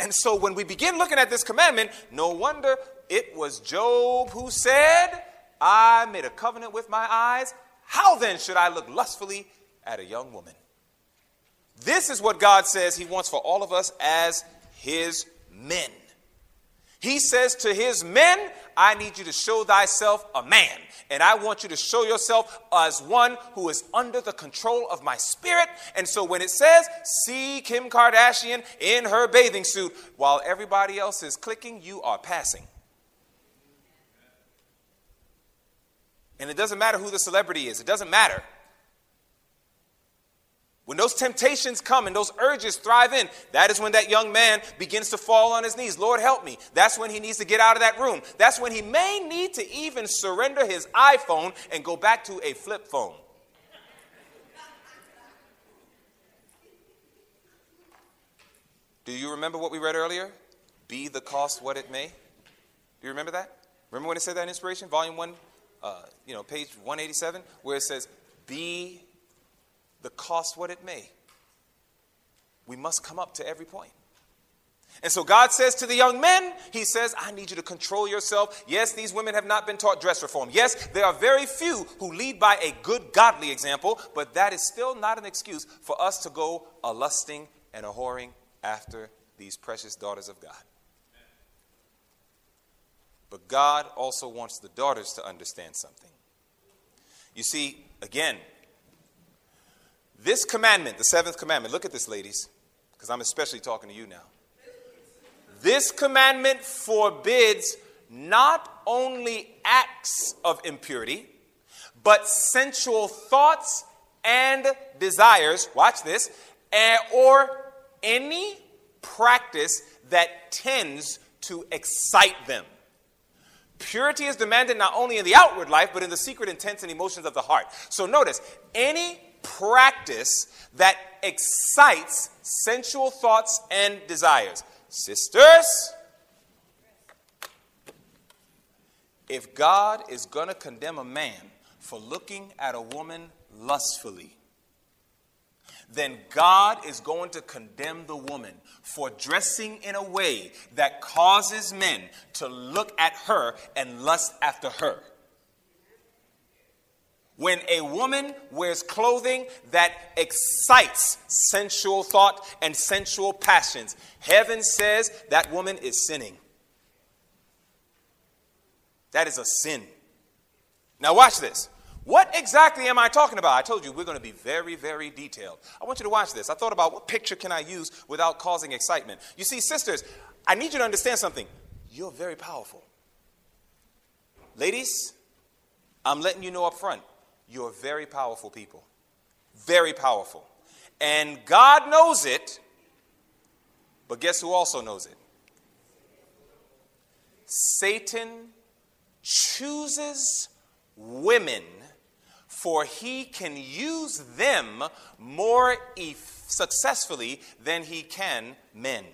And so when we begin looking at this commandment, no wonder it was Job who said, I made a covenant with my eyes. How then should I look lustfully at a young woman? This is what God says he wants for all of us as his men. He says to his men, I need you to show thyself a man. And I want you to show yourself as one who is under the control of my spirit. And so when it says, see Kim Kardashian in her bathing suit, while everybody else is clicking, you are passing. And it doesn't matter who the celebrity is. It doesn't matter. When those temptations come and those urges thrive in, that is when that young man begins to fall on his knees. Lord, help me. That's when he needs to get out of that room. That's when he may need to even surrender his iPhone and go back to a flip phone. Do you remember what we read earlier? Be the cost what it may. Do you remember that? Remember when it said that in Inspiration? Volume 1, page 187, where it says, be the cost what it may. We must come up to every point. And so God says to the young men, he says, I need you to control yourself. Yes, these women have not been taught dress reform. Yes, there are very few who lead by a good godly example, but that is still not an excuse for us to go a-lusting and a-whoring after these precious daughters of God. But God also wants the daughters to understand something. You see, again, this commandment, the seventh commandment, look at this, ladies, because I'm especially talking to you now. This commandment forbids not only acts of impurity, but sensual thoughts and desires, watch this, or any practice that tends to excite them. Purity is demanded not only in the outward life, but in the secret intents and emotions of the heart. So notice, any practice that excites sensual thoughts and desires. Sisters, if God is going to condemn a man for looking at a woman lustfully, then God is going to condemn the woman for dressing in a way that causes men to look at her and lust after her. When a woman wears clothing that excites sensual thought and sensual passions, heaven says that woman is sinning. That is a sin. Now watch this. What exactly am I talking about? I told you we're going to be very, very detailed. I want you to watch this. I thought about what picture can I use without causing excitement. You see, sisters, I need you to understand something. You're very powerful. Ladies, I'm letting you know up front. You're very powerful people, very powerful. And God knows it, but guess who also knows it? Satan chooses women, for he can use them more successfully than he can men.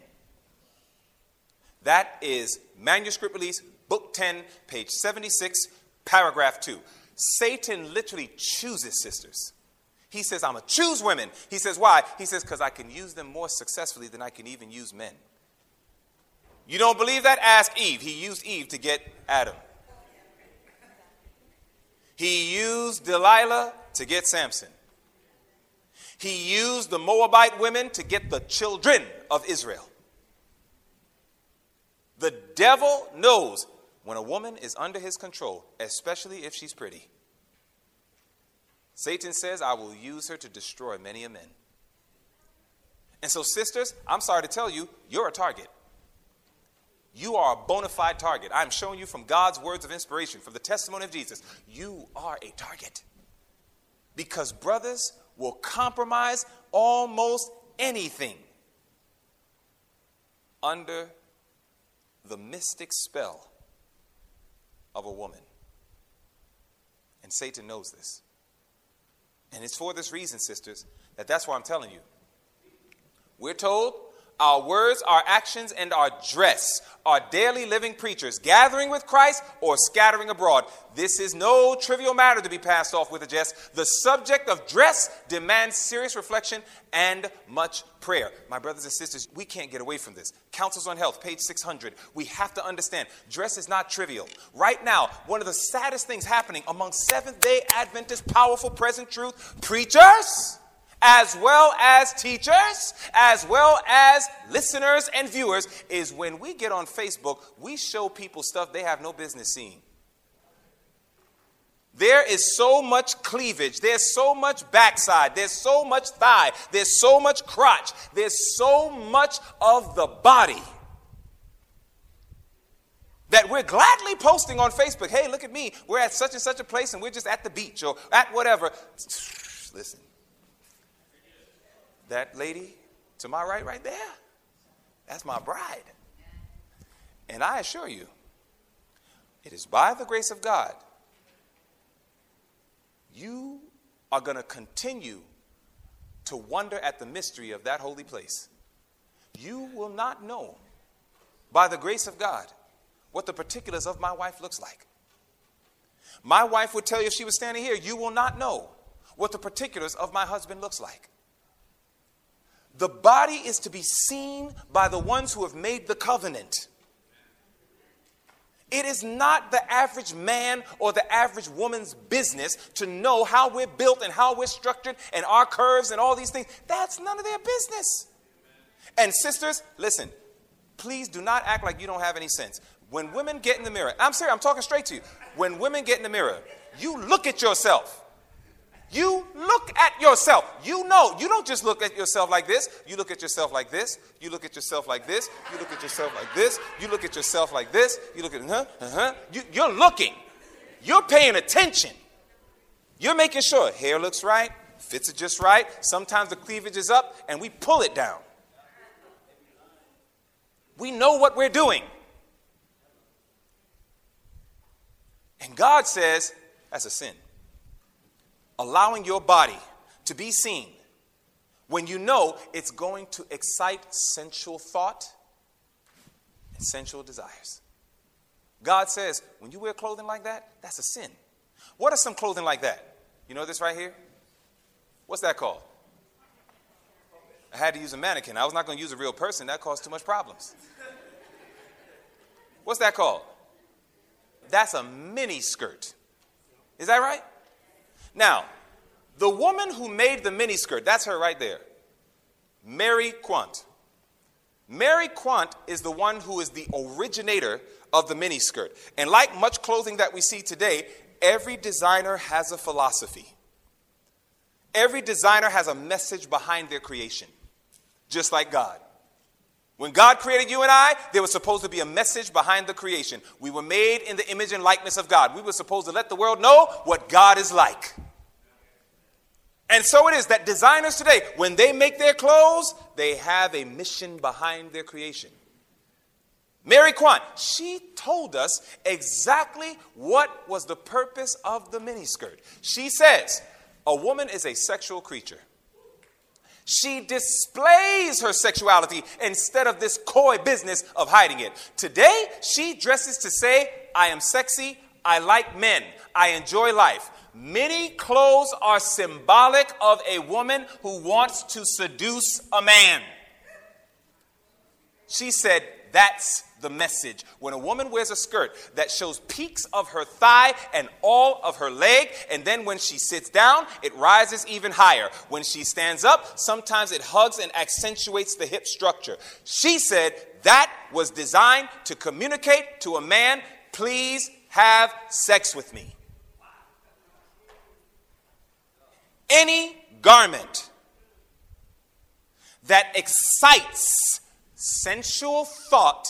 That is Manuscript Release, Book 10, page 76, paragraph 2. Satan literally chooses, sisters. He says, I'm going to choose women. He says, why? He says, because I can use them more successfully than I can even use men. You don't believe that? Ask Eve. He used Eve to get Adam. He used Delilah to get Samson. He used the Moabite women to get the children of Israel. The devil knows when a woman is under his control, especially if she's pretty. Satan says, I will use her to destroy many a man. And so, sisters, I'm sorry to tell you, you're a target. You are a bona fide target. I'm showing you from God's words of inspiration, from the testimony of Jesus. You are a target. Because brothers will compromise almost anything under the mystic spell of a woman. And Satan knows this. And it's for this reason, sisters, that's why I'm telling you. We're told our words, our actions, and our dress are daily living preachers, gathering with Christ or scattering abroad. This is no trivial matter to be passed off with a jest. The subject of dress demands serious reflection and much prayer. My brothers and sisters, we can't get away from this. Counsels on Health, page 600. We have to understand, dress is not trivial. Right now, one of the saddest things happening among Seventh-day Adventist, powerful, present truth preachers, as well as teachers, as well as listeners and viewers, is when we get on Facebook, we show people stuff they have no business seeing. There is so much cleavage. There's so much backside. There's so much thigh. There's so much crotch. There's so much of the body that we're gladly posting on Facebook. Hey, look at me. We're at such and such a place, and we're just at the beach or at whatever. Listen. That lady to my right there, that's my bride. And I assure you, it is by the grace of God, you are going to continue to wonder at the mystery of that holy place. You will not know, by the grace of God, what the particulars of my wife looks like. My wife would tell you if she was standing here, you will not know what the particulars of my husband looks like. The body is to be seen by the ones who have made the covenant. It is not the average man or the average woman's business to know how we're built and how we're structured and our curves and all these things. That's none of their business. And sisters, listen, please do not act like you don't have any sense. When women get in the mirror, I'm serious, I'm talking straight to you. When women get in the mirror, you look at yourself. You look at yourself. You know, you don't just look at yourself like this. You look at yourself like this. You look at yourself like this. You look at yourself like this. You look at yourself like this. You look at, You're looking. You're paying attention. You're making sure hair looks right, fits it just right. Sometimes the cleavage is up and we pull it down. We know what we're doing. And God says, that's a sin. Allowing your body to be seen when you know it's going to excite sensual thought and sensual desires. God says, when you wear clothing like that, that's a sin. What are some clothing like that? You know this right here? What's that called? I had to use a mannequin. I was not going to use a real person. That caused too much problems. What's that called? That's a mini skirt. Is that right? Now, the woman who made the miniskirt, that's her right there, Mary Quant. Mary Quant is the one who is the originator of the miniskirt. And like much clothing that we see today, every designer has a philosophy. Every designer has a message behind their creation, just like God. When God created you and I, there was supposed to be a message behind the creation. We were made in the image and likeness of God. We were supposed to let the world know what God is like. And so it is that designers today, when they make their clothes, they have a mission behind their creation. Mary Quant, she told us exactly what was the purpose of the miniskirt. She says, a woman is a sexual creature. She displays her sexuality instead of this coy business of hiding it. Today, she dresses to say, I am sexy, I like men, I enjoy life. Many clothes are symbolic of a woman who wants to seduce a man. She said, that's the message. When a woman wears a skirt that shows peaks of her thigh and all of her leg, and then when she sits down, it rises even higher. When she stands up, sometimes it hugs and accentuates the hip structure. She said that was designed to communicate to a man, please have sex with me. Any garment that excites sensual thought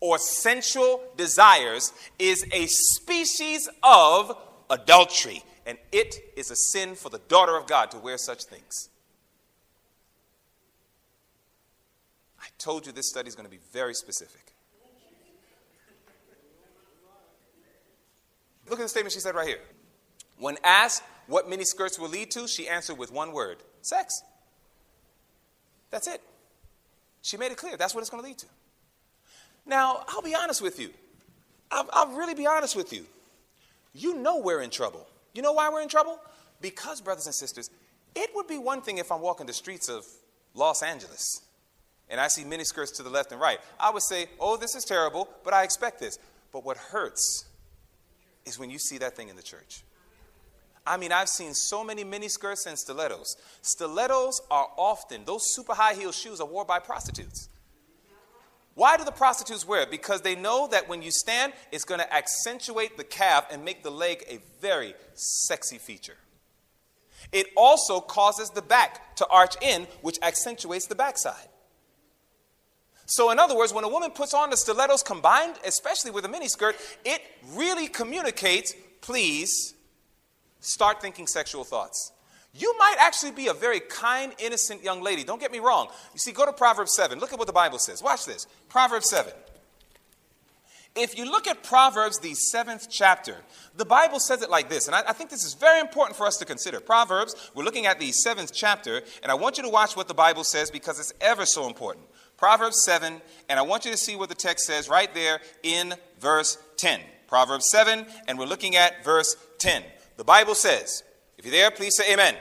or sensual desires is a species of adultery, and it is a sin for the daughter of God to wear such things. I told you this study is going to be very specific. Look at the statement she said right here. When asked what miniskirts will lead to, she answered with one word: sex. That's it. She made it clear. That's what it's going to lead to. Now, I'll be honest with you. I'll really be honest with you. You know we're in trouble. You know why we're in trouble? Because, brothers and sisters, it would be one thing if I'm walking the streets of Los Angeles and I see miniskirts to the left and right. I would say, oh, this is terrible, but I expect this. But what hurts is when you see that thing in the church. I mean, I've seen so many miniskirts and stilettos. Stilettos are often, those super high heel shoes are worn by prostitutes. Why do the prostitutes wear it? Because they know that when you stand, it's going to accentuate the calf and make the leg a very sexy feature. It also causes the back to arch in, which accentuates the backside. So in other words, when a woman puts on the stilettos combined, especially with a miniskirt, it really communicates, please start thinking sexual thoughts. You might actually be a very kind, innocent young lady. Don't get me wrong. You see, go to Proverbs 7. Look at what the Bible says. Watch this. Proverbs 7. If you look at Proverbs, the 7th chapter, the Bible says it like this. And I think this is very important for us to consider. Proverbs, we're looking at the 7th chapter, and I want you to watch what the Bible says because it's ever so important. Proverbs 7, and I want you to see what the text says right there in verse 10. Proverbs 7, and we're looking at verse 10. The Bible says, if you're there, please say amen. Amen.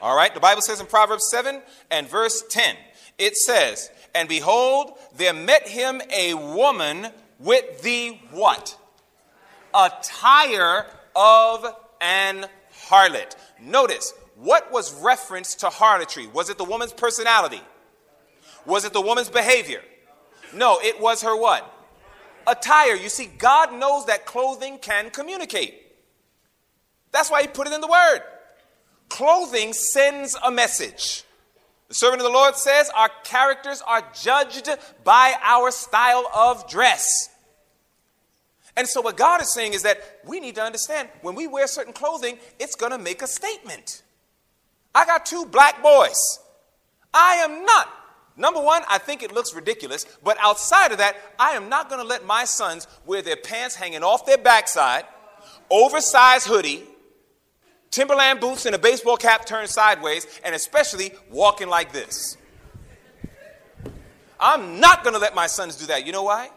All right. The Bible says in Proverbs 7 and verse 10, it says, and behold, there met him a woman with the what? Attire of an harlot. Notice, what was referenced to harlotry? Was it the woman's personality? Was it the woman's behavior? No, it was her what? Attire. You see, God knows that clothing can communicate. That's why he put it in the word. Clothing sends a message. The servant of the Lord says our characters are judged by our style of dress. And so what God is saying is that we need to understand when we wear certain clothing, it's going to make a statement. I got two black boys. I am not. Number one, I think it looks ridiculous. But outside of that, I am not going to let my sons wear their pants hanging off their backside, oversized hoodie, Timberland boots and a baseball cap turned sideways, and especially walking like this. I'm not going to let my sons do that. You know why?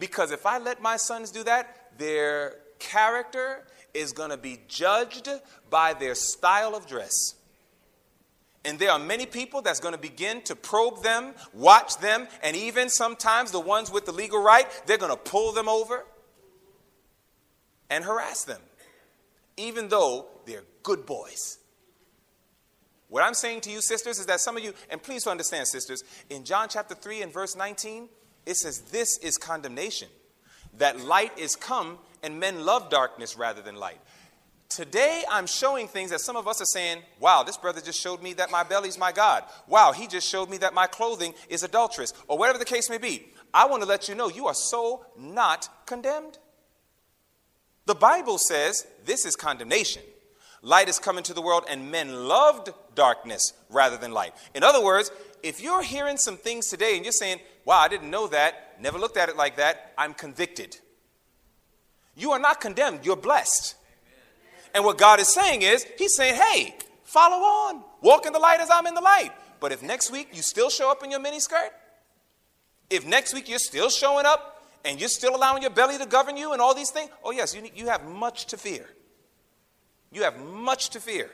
Because if I let my sons do that, their character is going to be judged by their style of dress. And there are many people that's going to begin to probe them, watch them, and even sometimes the ones with the legal right, they're going to pull them over and harass them, even though they're good boys. What I'm saying to you, sisters, is that some of you, and please understand, sisters, in John chapter 3 and verse 19, it says, this is condemnation, that light is come and men love darkness rather than light. Today, I'm showing things that some of us are saying, wow, this brother just showed me that my belly's my God. Wow, he just showed me that my clothing is adulterous, or whatever the case may be. I want to let you know you are so not condemned. The Bible says this is condemnation. Light is come into the world and men loved darkness rather than light. In other words, if you're hearing some things today and you're saying, wow, I didn't know that, never looked at it like that, I'm convicted. You are not condemned. You're blessed. Amen. And what God is saying is he's saying, hey, follow on. Walk in the light as I'm in the light. But if next week you still show up in your miniskirt, if next week you're still showing up, and you're still allowing your belly to govern you and all these things, oh yes, you have much to fear. You have much to fear.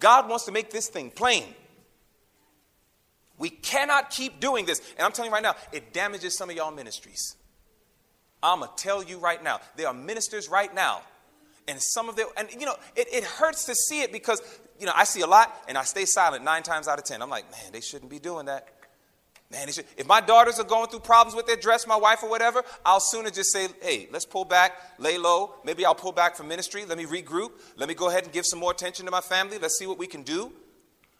God wants to make this thing plain. We cannot keep doing this. And I'm telling you right now, it damages some of y'all ministries. I'm going to tell you right now, there are ministers right now. And some of them, and you know, it hurts to see it because, you know, I see a lot and I stay silent 9 times out of 10. I'm like, man, they shouldn't be doing that. Man, if my daughters are going through problems with their dress, my wife or whatever, I'll sooner just say, hey, let's pull back, lay low. Maybe I'll pull back from ministry. Let me regroup. Let me go ahead and give some more attention to my family. Let's see what we can do.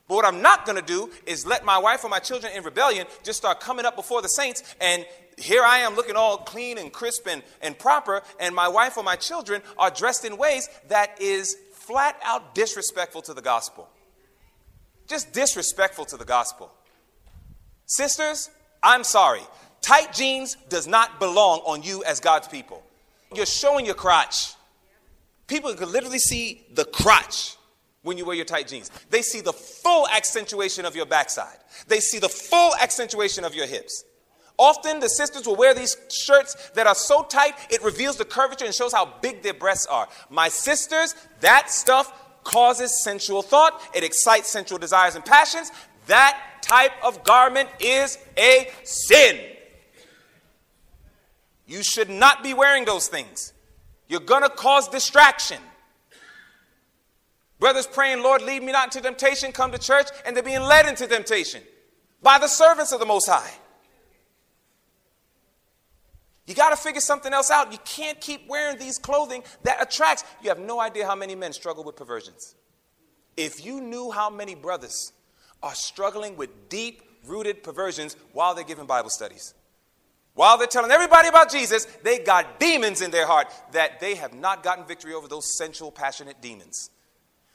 But what I'm not going to do is let my wife or my children in rebellion just start coming up before the saints. And here I am looking all clean and crisp and proper. And my wife or my children are dressed in ways that is flat out disrespectful to the gospel. Just disrespectful to the gospel. Sisters, I'm sorry. Tight jeans does not belong on you as God's people. You're showing your crotch. People can literally see the crotch when you wear your tight jeans. They see the full accentuation of your backside. They see the full accentuation of your hips. Often the sisters will wear these shirts that are so tight, it reveals the curvature and shows how big their breasts are. My sisters, that stuff causes sensual thought. It excites sensual desires and passions. That type of garment is a sin. You should not be wearing those things. You're going to cause distraction. Brothers praying, Lord, lead me not into temptation, come to church, and they're being led into temptation by the servants of the Most High. You got to figure something else out. You can't keep wearing these clothing that attracts. You have no idea how many men struggle with perversions. If you knew how many brothers are struggling with deep-rooted perversions while they're giving Bible studies. While they're telling everybody about Jesus, they got demons in their heart that they have not gotten victory over, those sensual, passionate demons.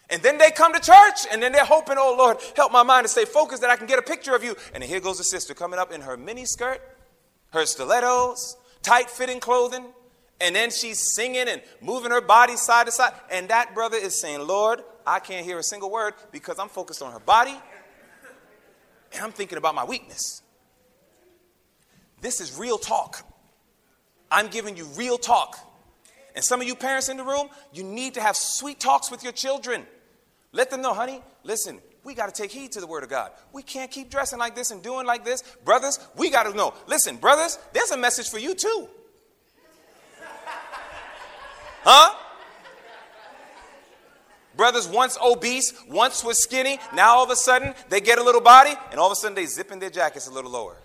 And then they come to church, and then they're hoping, oh, Lord, help my mind to stay focused that I can get a picture of you. And here goes the sister coming up in her mini skirt, her stilettos, tight-fitting clothing, and then she's singing and moving her body side to side. And that brother is saying, Lord, I can't hear a single word because I'm focused on her body. And I'm thinking about my weakness. This is real talk. I'm giving you real talk. And some of you parents in the room, you need to have sweet talks with your children. Let them know, honey, listen, we got to take heed to the word of God. We can't keep dressing like this and doing like this. Brothers, we got to know. Listen, brothers, there's a message for you too. Huh? Brothers once obese, once was skinny. Now all of a sudden they get a little body and all of a sudden they zipping their jackets a little lower.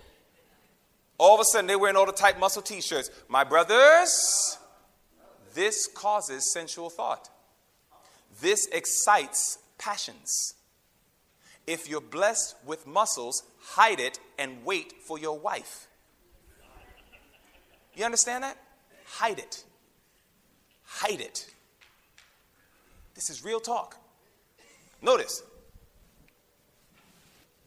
All of a sudden they're wearing all the tight muscle t-shirts. My brothers, this causes sensual thought. This excites passions. If you're blessed with muscles, hide it and wait for your wife. You understand that? Hide it. Hide it. This is real talk. Notice,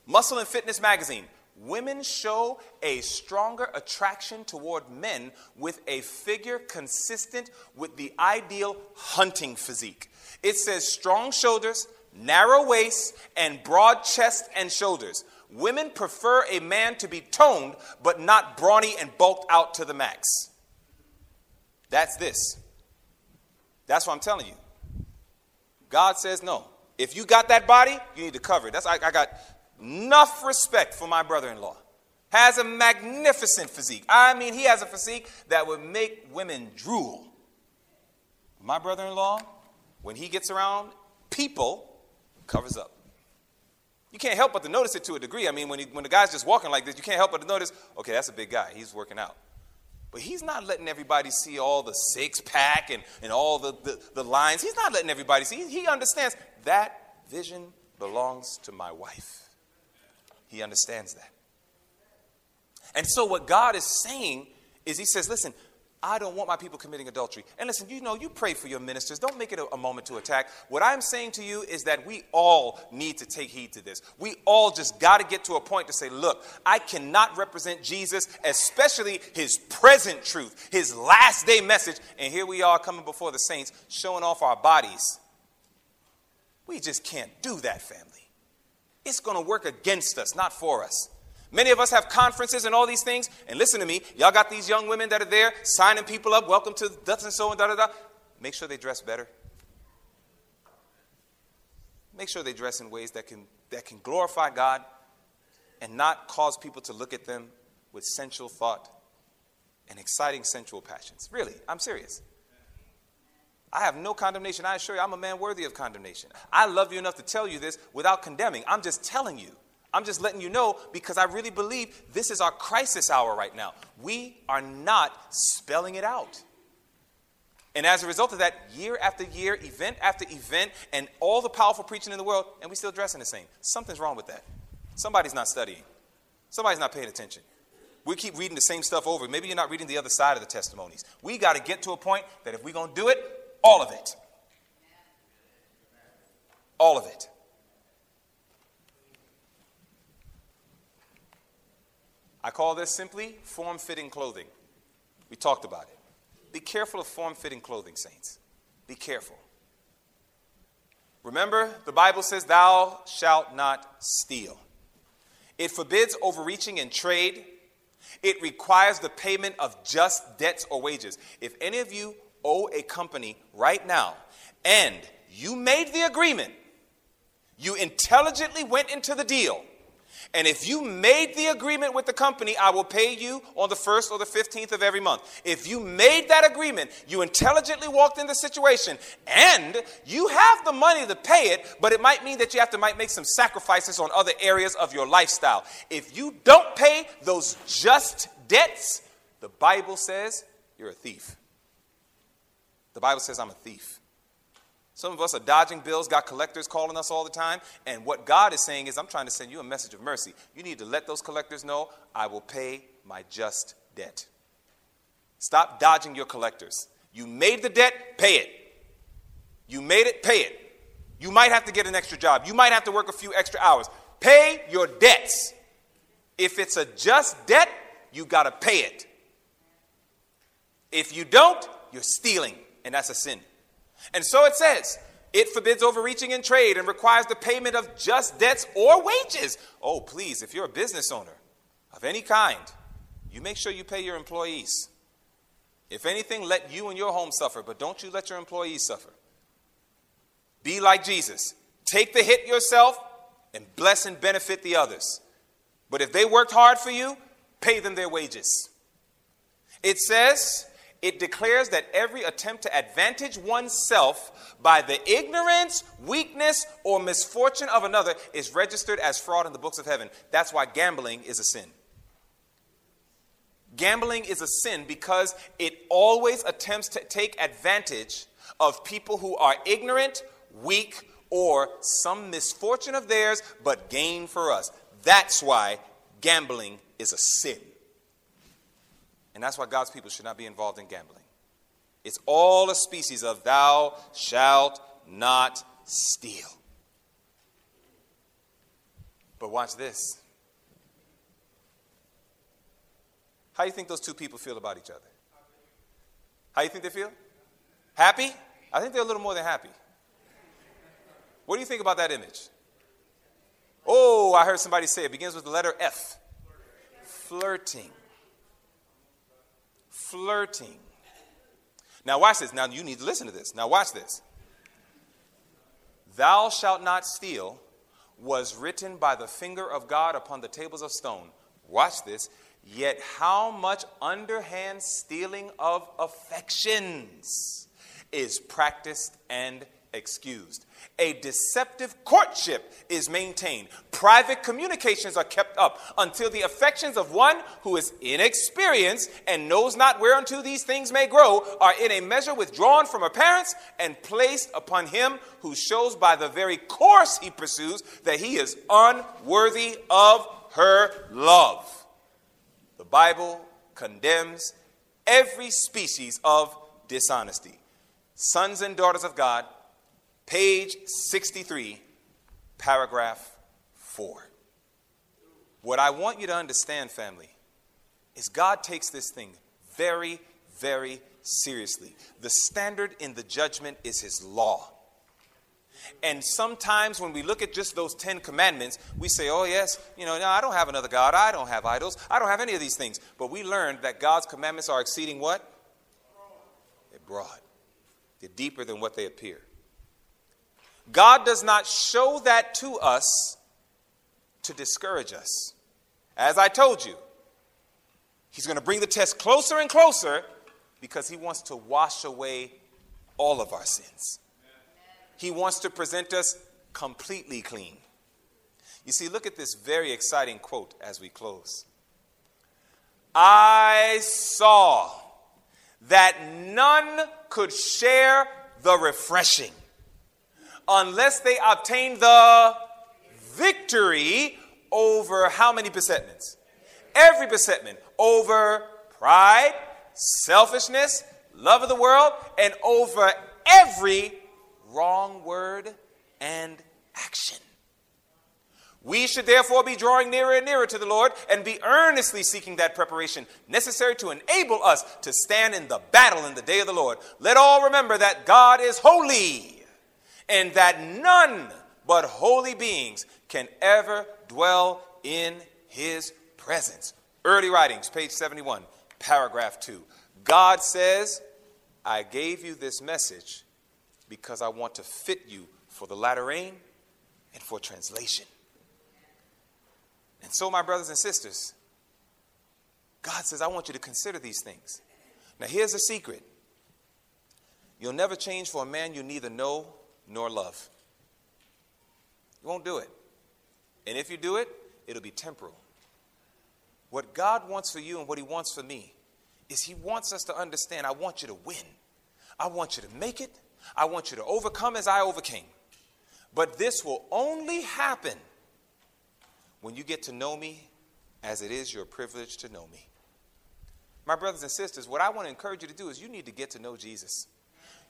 Muscle and Fitness magazine. Women show a stronger attraction toward men with a figure consistent with the ideal hunting physique. It says strong shoulders, narrow waist, and broad chest and shoulders. Women prefer a man to be toned, but not brawny and bulked out to the max. That's this. That's what I'm telling you. God says no. If you got that body, you need to cover it. I got enough respect for my brother-in-law. Has a magnificent physique. I mean, he has a physique that would make women drool. My brother-in-law, when he gets around people, covers up. You can't help but to notice it to a degree. I mean, when the guy's just walking like this, you can't help but to notice, okay, that's a big guy. He's working out. But he's not letting everybody see all the six-pack and all the lines. He's not letting everybody see. He understands that vision belongs to my wife. He understands that. And so what God is saying is he says, listen, I don't want my people committing adultery. And listen, you know, you pray for your ministers. Don't make it a moment to attack. What I'm saying to you is that we all need to take heed to this. We all just got to get to a point to say, look, I cannot represent Jesus, especially his present truth, his last day message. And here we are coming before the saints, showing off our bodies. We just can't do that, family. It's going to work against us, not for us. Many of us have conferences and all these things. And listen to me. Y'all got these young women that are there signing people up. Welcome to Dutch and so and da-da-da. Make sure they dress better. Make sure they dress in ways that can glorify God and not cause people to look at them with sensual thought and exciting sensual passions. Really, I'm serious. I have no condemnation. I assure you, I'm a man worthy of condemnation. I love you enough to tell you this without condemning. I'm just telling you. I'm just letting you know because I really believe this is our crisis hour right now. We are not spelling it out. And as a result of that, year after year, event after event, and all the powerful preaching in the world, and we still dressing the same. Something's wrong with that. Somebody's not studying. Somebody's not paying attention. We keep reading the same stuff over. Maybe you're not reading the other side of the testimonies. We got to get to a point that if we're going to do it, all of it. All of it. I call this simply form-fitting clothing. We talked about it. Be careful of form-fitting clothing, saints. Be careful. Remember, the Bible says, thou shalt not steal. It forbids overreaching in trade. It requires the payment of just debts or wages. If any of you owe a company right now, and you made the agreement, you intelligently went into the deal, and if you made the agreement with the company, I will pay you on the 1st or the 15th of every month. If you made that agreement, you intelligently walked in the situation, and you have the money to pay it, but it might mean that you might make some sacrifices on other areas of your lifestyle. If you don't pay those just debts, the Bible says you're a thief. The Bible says I'm a thief. Some of us are dodging bills, got collectors calling us all the time. And what God is saying is, I'm trying to send you a message of mercy. You need to let those collectors know, I will pay my just debt. Stop dodging your collectors. You made the debt, pay it. You made it, pay it. You might have to get an extra job. You might have to work a few extra hours. Pay your debts. If it's a just debt, you got to pay it. If you don't, you're stealing, and that's a sin. And so it says, it forbids overreaching in trade and requires the payment of just debts or wages. Oh, please, if you're a business owner of any kind, you make sure you pay your employees. If anything, let you and your home suffer, but don't you let your employees suffer. Be like Jesus. Take the hit yourself and bless and benefit the others. But if they worked hard for you, pay them their wages. It says, it declares that every attempt to advantage oneself by the ignorance, weakness, or misfortune of another is registered as fraud in the books of heaven. That's why gambling is a sin. Gambling is a sin because it always attempts to take advantage of people who are ignorant, weak, or some misfortune of theirs, but gain for us. That's why gambling is a sin. And that's why God's people should not be involved in gambling. It's all a species of thou shalt not steal. But watch this. How do you think those two people feel about each other? How do you think they feel? Happy? I think they're a little more than happy. What do you think about that image? Oh, I heard somebody say it begins with the letter F. Flirting. Flirting. Now watch this. Now you need to listen to this. Now watch this. Thou shalt not steal was written by the finger of God upon the tables of stone. Watch this. Yet how much underhand stealing of affections is practiced and excused. A deceptive courtship is maintained. Private communications are kept up until the affections of one who is inexperienced and knows not whereunto these things may grow are in a measure withdrawn from her parents and placed upon him who shows by the very course he pursues that he is unworthy of her love. The Bible condemns every species of dishonesty. Sons and daughters of God, page 63, paragraph 4. What I want you to understand, family, is God takes this thing very, very seriously. The standard in the judgment is his law. And sometimes when we look at just those 10 commandments, we say, oh, yes, no, I don't have another God. I don't have idols. I don't have any of these things. But we learned that God's commandments are exceeding what? They're broad. They're deeper than what they appear. God does not show that to us to discourage us. As I told you, he's going to bring the test closer and closer because he wants to wash away all of our sins. He wants to present us completely clean. You see, look at this very exciting quote as we close. I saw that none could share the refreshing unless they obtained the victory over how many besetments? Every besetment. Over pride, selfishness, love of the world, and over every wrong word and action. We should therefore be drawing nearer and nearer to the Lord and be earnestly seeking that preparation necessary to enable us to stand in the battle in the day of the Lord. Let all remember that God is holy and that none but holy beings can ever dwell in his presence. Early Writings, page 71, paragraph 2. God says, I gave you this message because I want to fit you for the latter rain and for translation. And so, my brothers and sisters, God says, I want you to consider these things. Now, here's the secret. You'll never change for a man you neither know nor love. You won't do it. And if you do it, it'll be temporal. What God wants for you and what he wants for me is he wants us to understand, I want you to win. I want you to make it. I want you to overcome as I overcame. But this will only happen when you get to know me as it is your privilege to know me. My brothers and sisters, what I want to encourage you to do is you need to get to know Jesus.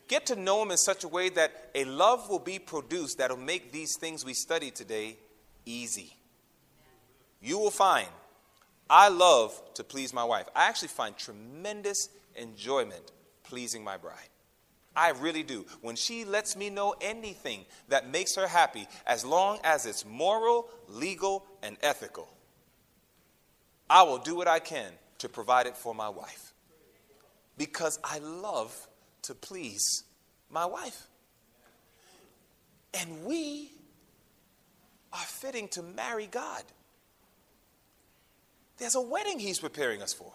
Get to know him in such a way that a love will be produced that will make these things we study today easy. You will find, I love to please my wife. I actually find tremendous enjoyment pleasing my bride. I really do. When she lets me know anything that makes her happy, as long as it's moral, legal, and ethical, I will do what I can to provide it for my wife. Because I love to please my wife. And we are fitting to marry God. There's a wedding he's preparing us for.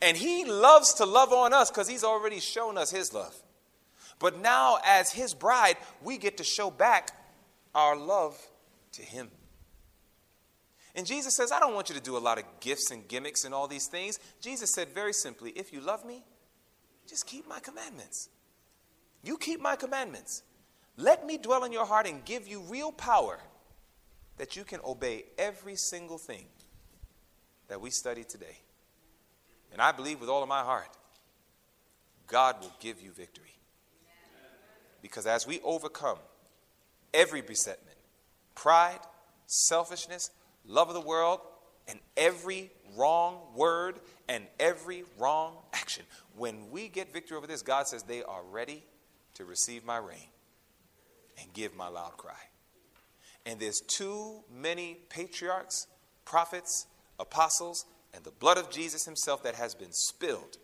And he loves to love on us because he's already shown us his love. But now as his bride, we get to show back our love to him. And Jesus says, I don't want you to do a lot of gifts and gimmicks and all these things. Jesus said very simply, if you love me, just keep my commandments. You keep my commandments. Let me dwell in your heart and give you real power that you can obey every single thing that we study today. And I believe with all of my heart, God will give you victory. Because as we overcome every besetment, pride, selfishness, love of the world, and every wrong word and every wrong action, when we get victory over this, God says they are ready to receive my rain and give my loud cry. And there's too many patriarchs, prophets, apostles, and the blood of Jesus himself that has been spilled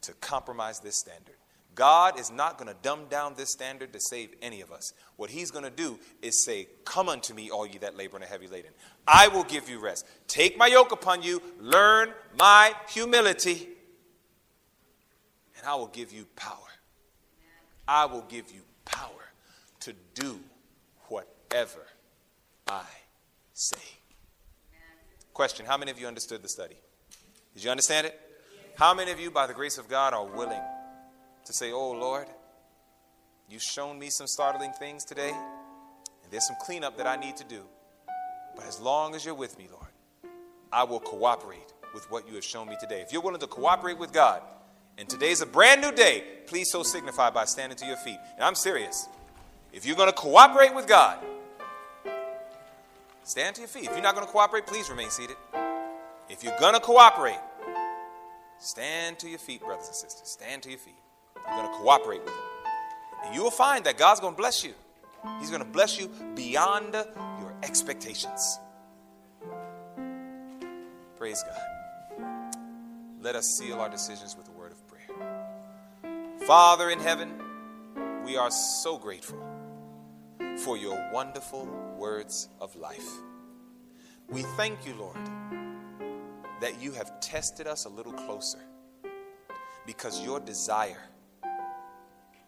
to compromise this standard. God is not going to dumb down this standard to save any of us. What he's going to do is say, come unto me, all you that labor and are heavy laden. I will give you rest. Take my yoke upon you. Learn my humility. And I will give you power. I will give you power to do whatever I say. Question, how many of you understood the study? Did you understand it? How many of you, by the grace of God, are willing to say, oh, Lord, you've shown me some startling things today, and there's some cleanup that I need to do. But as long as you're with me, Lord, I will cooperate with what you have shown me today. If you're willing to cooperate with God, and today's a brand new day, please so signify by standing to your feet. And I'm serious. If you're going to cooperate with God, stand to your feet. If you're not going to cooperate, please remain seated. If you're going to cooperate, stand to your feet, brothers and sisters. Stand to your feet. You're going to cooperate with him. And you will find that God's going to bless you. He's going to bless you beyond your expectations. Praise God. Let us seal our decisions with a word of prayer. Father in heaven, we are so grateful for your wonderful words of life. We thank you, Lord, that you have tested us a little closer because your desire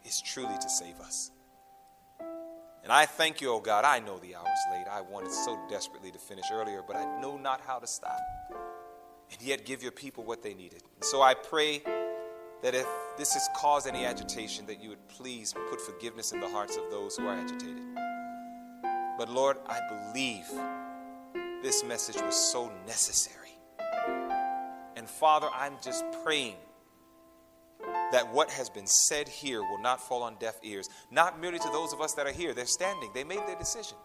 is truly to save us. And I thank you, oh God, I know the hour's late. I wanted so desperately to finish earlier, but I know not how to stop. And yet give your people what they needed. And so I pray that if this has caused any agitation, that you would please put forgiveness in the hearts of those who are agitated. But Lord, I believe this message was so necessary. And Father, I'm just praying that what has been said here will not fall on deaf ears, not merely to those of us that are here. They're standing. They made their decision.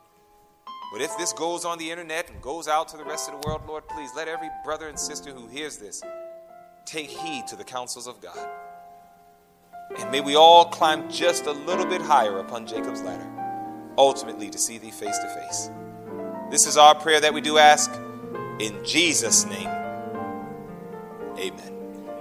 But if this goes on the internet and goes out to the rest of the world, Lord, please let every brother and sister who hears this take heed to the counsels of God. And may we all climb just a little bit higher upon Jacob's ladder, ultimately to see thee face to face. This is our prayer that we do ask in Jesus' name. Amen.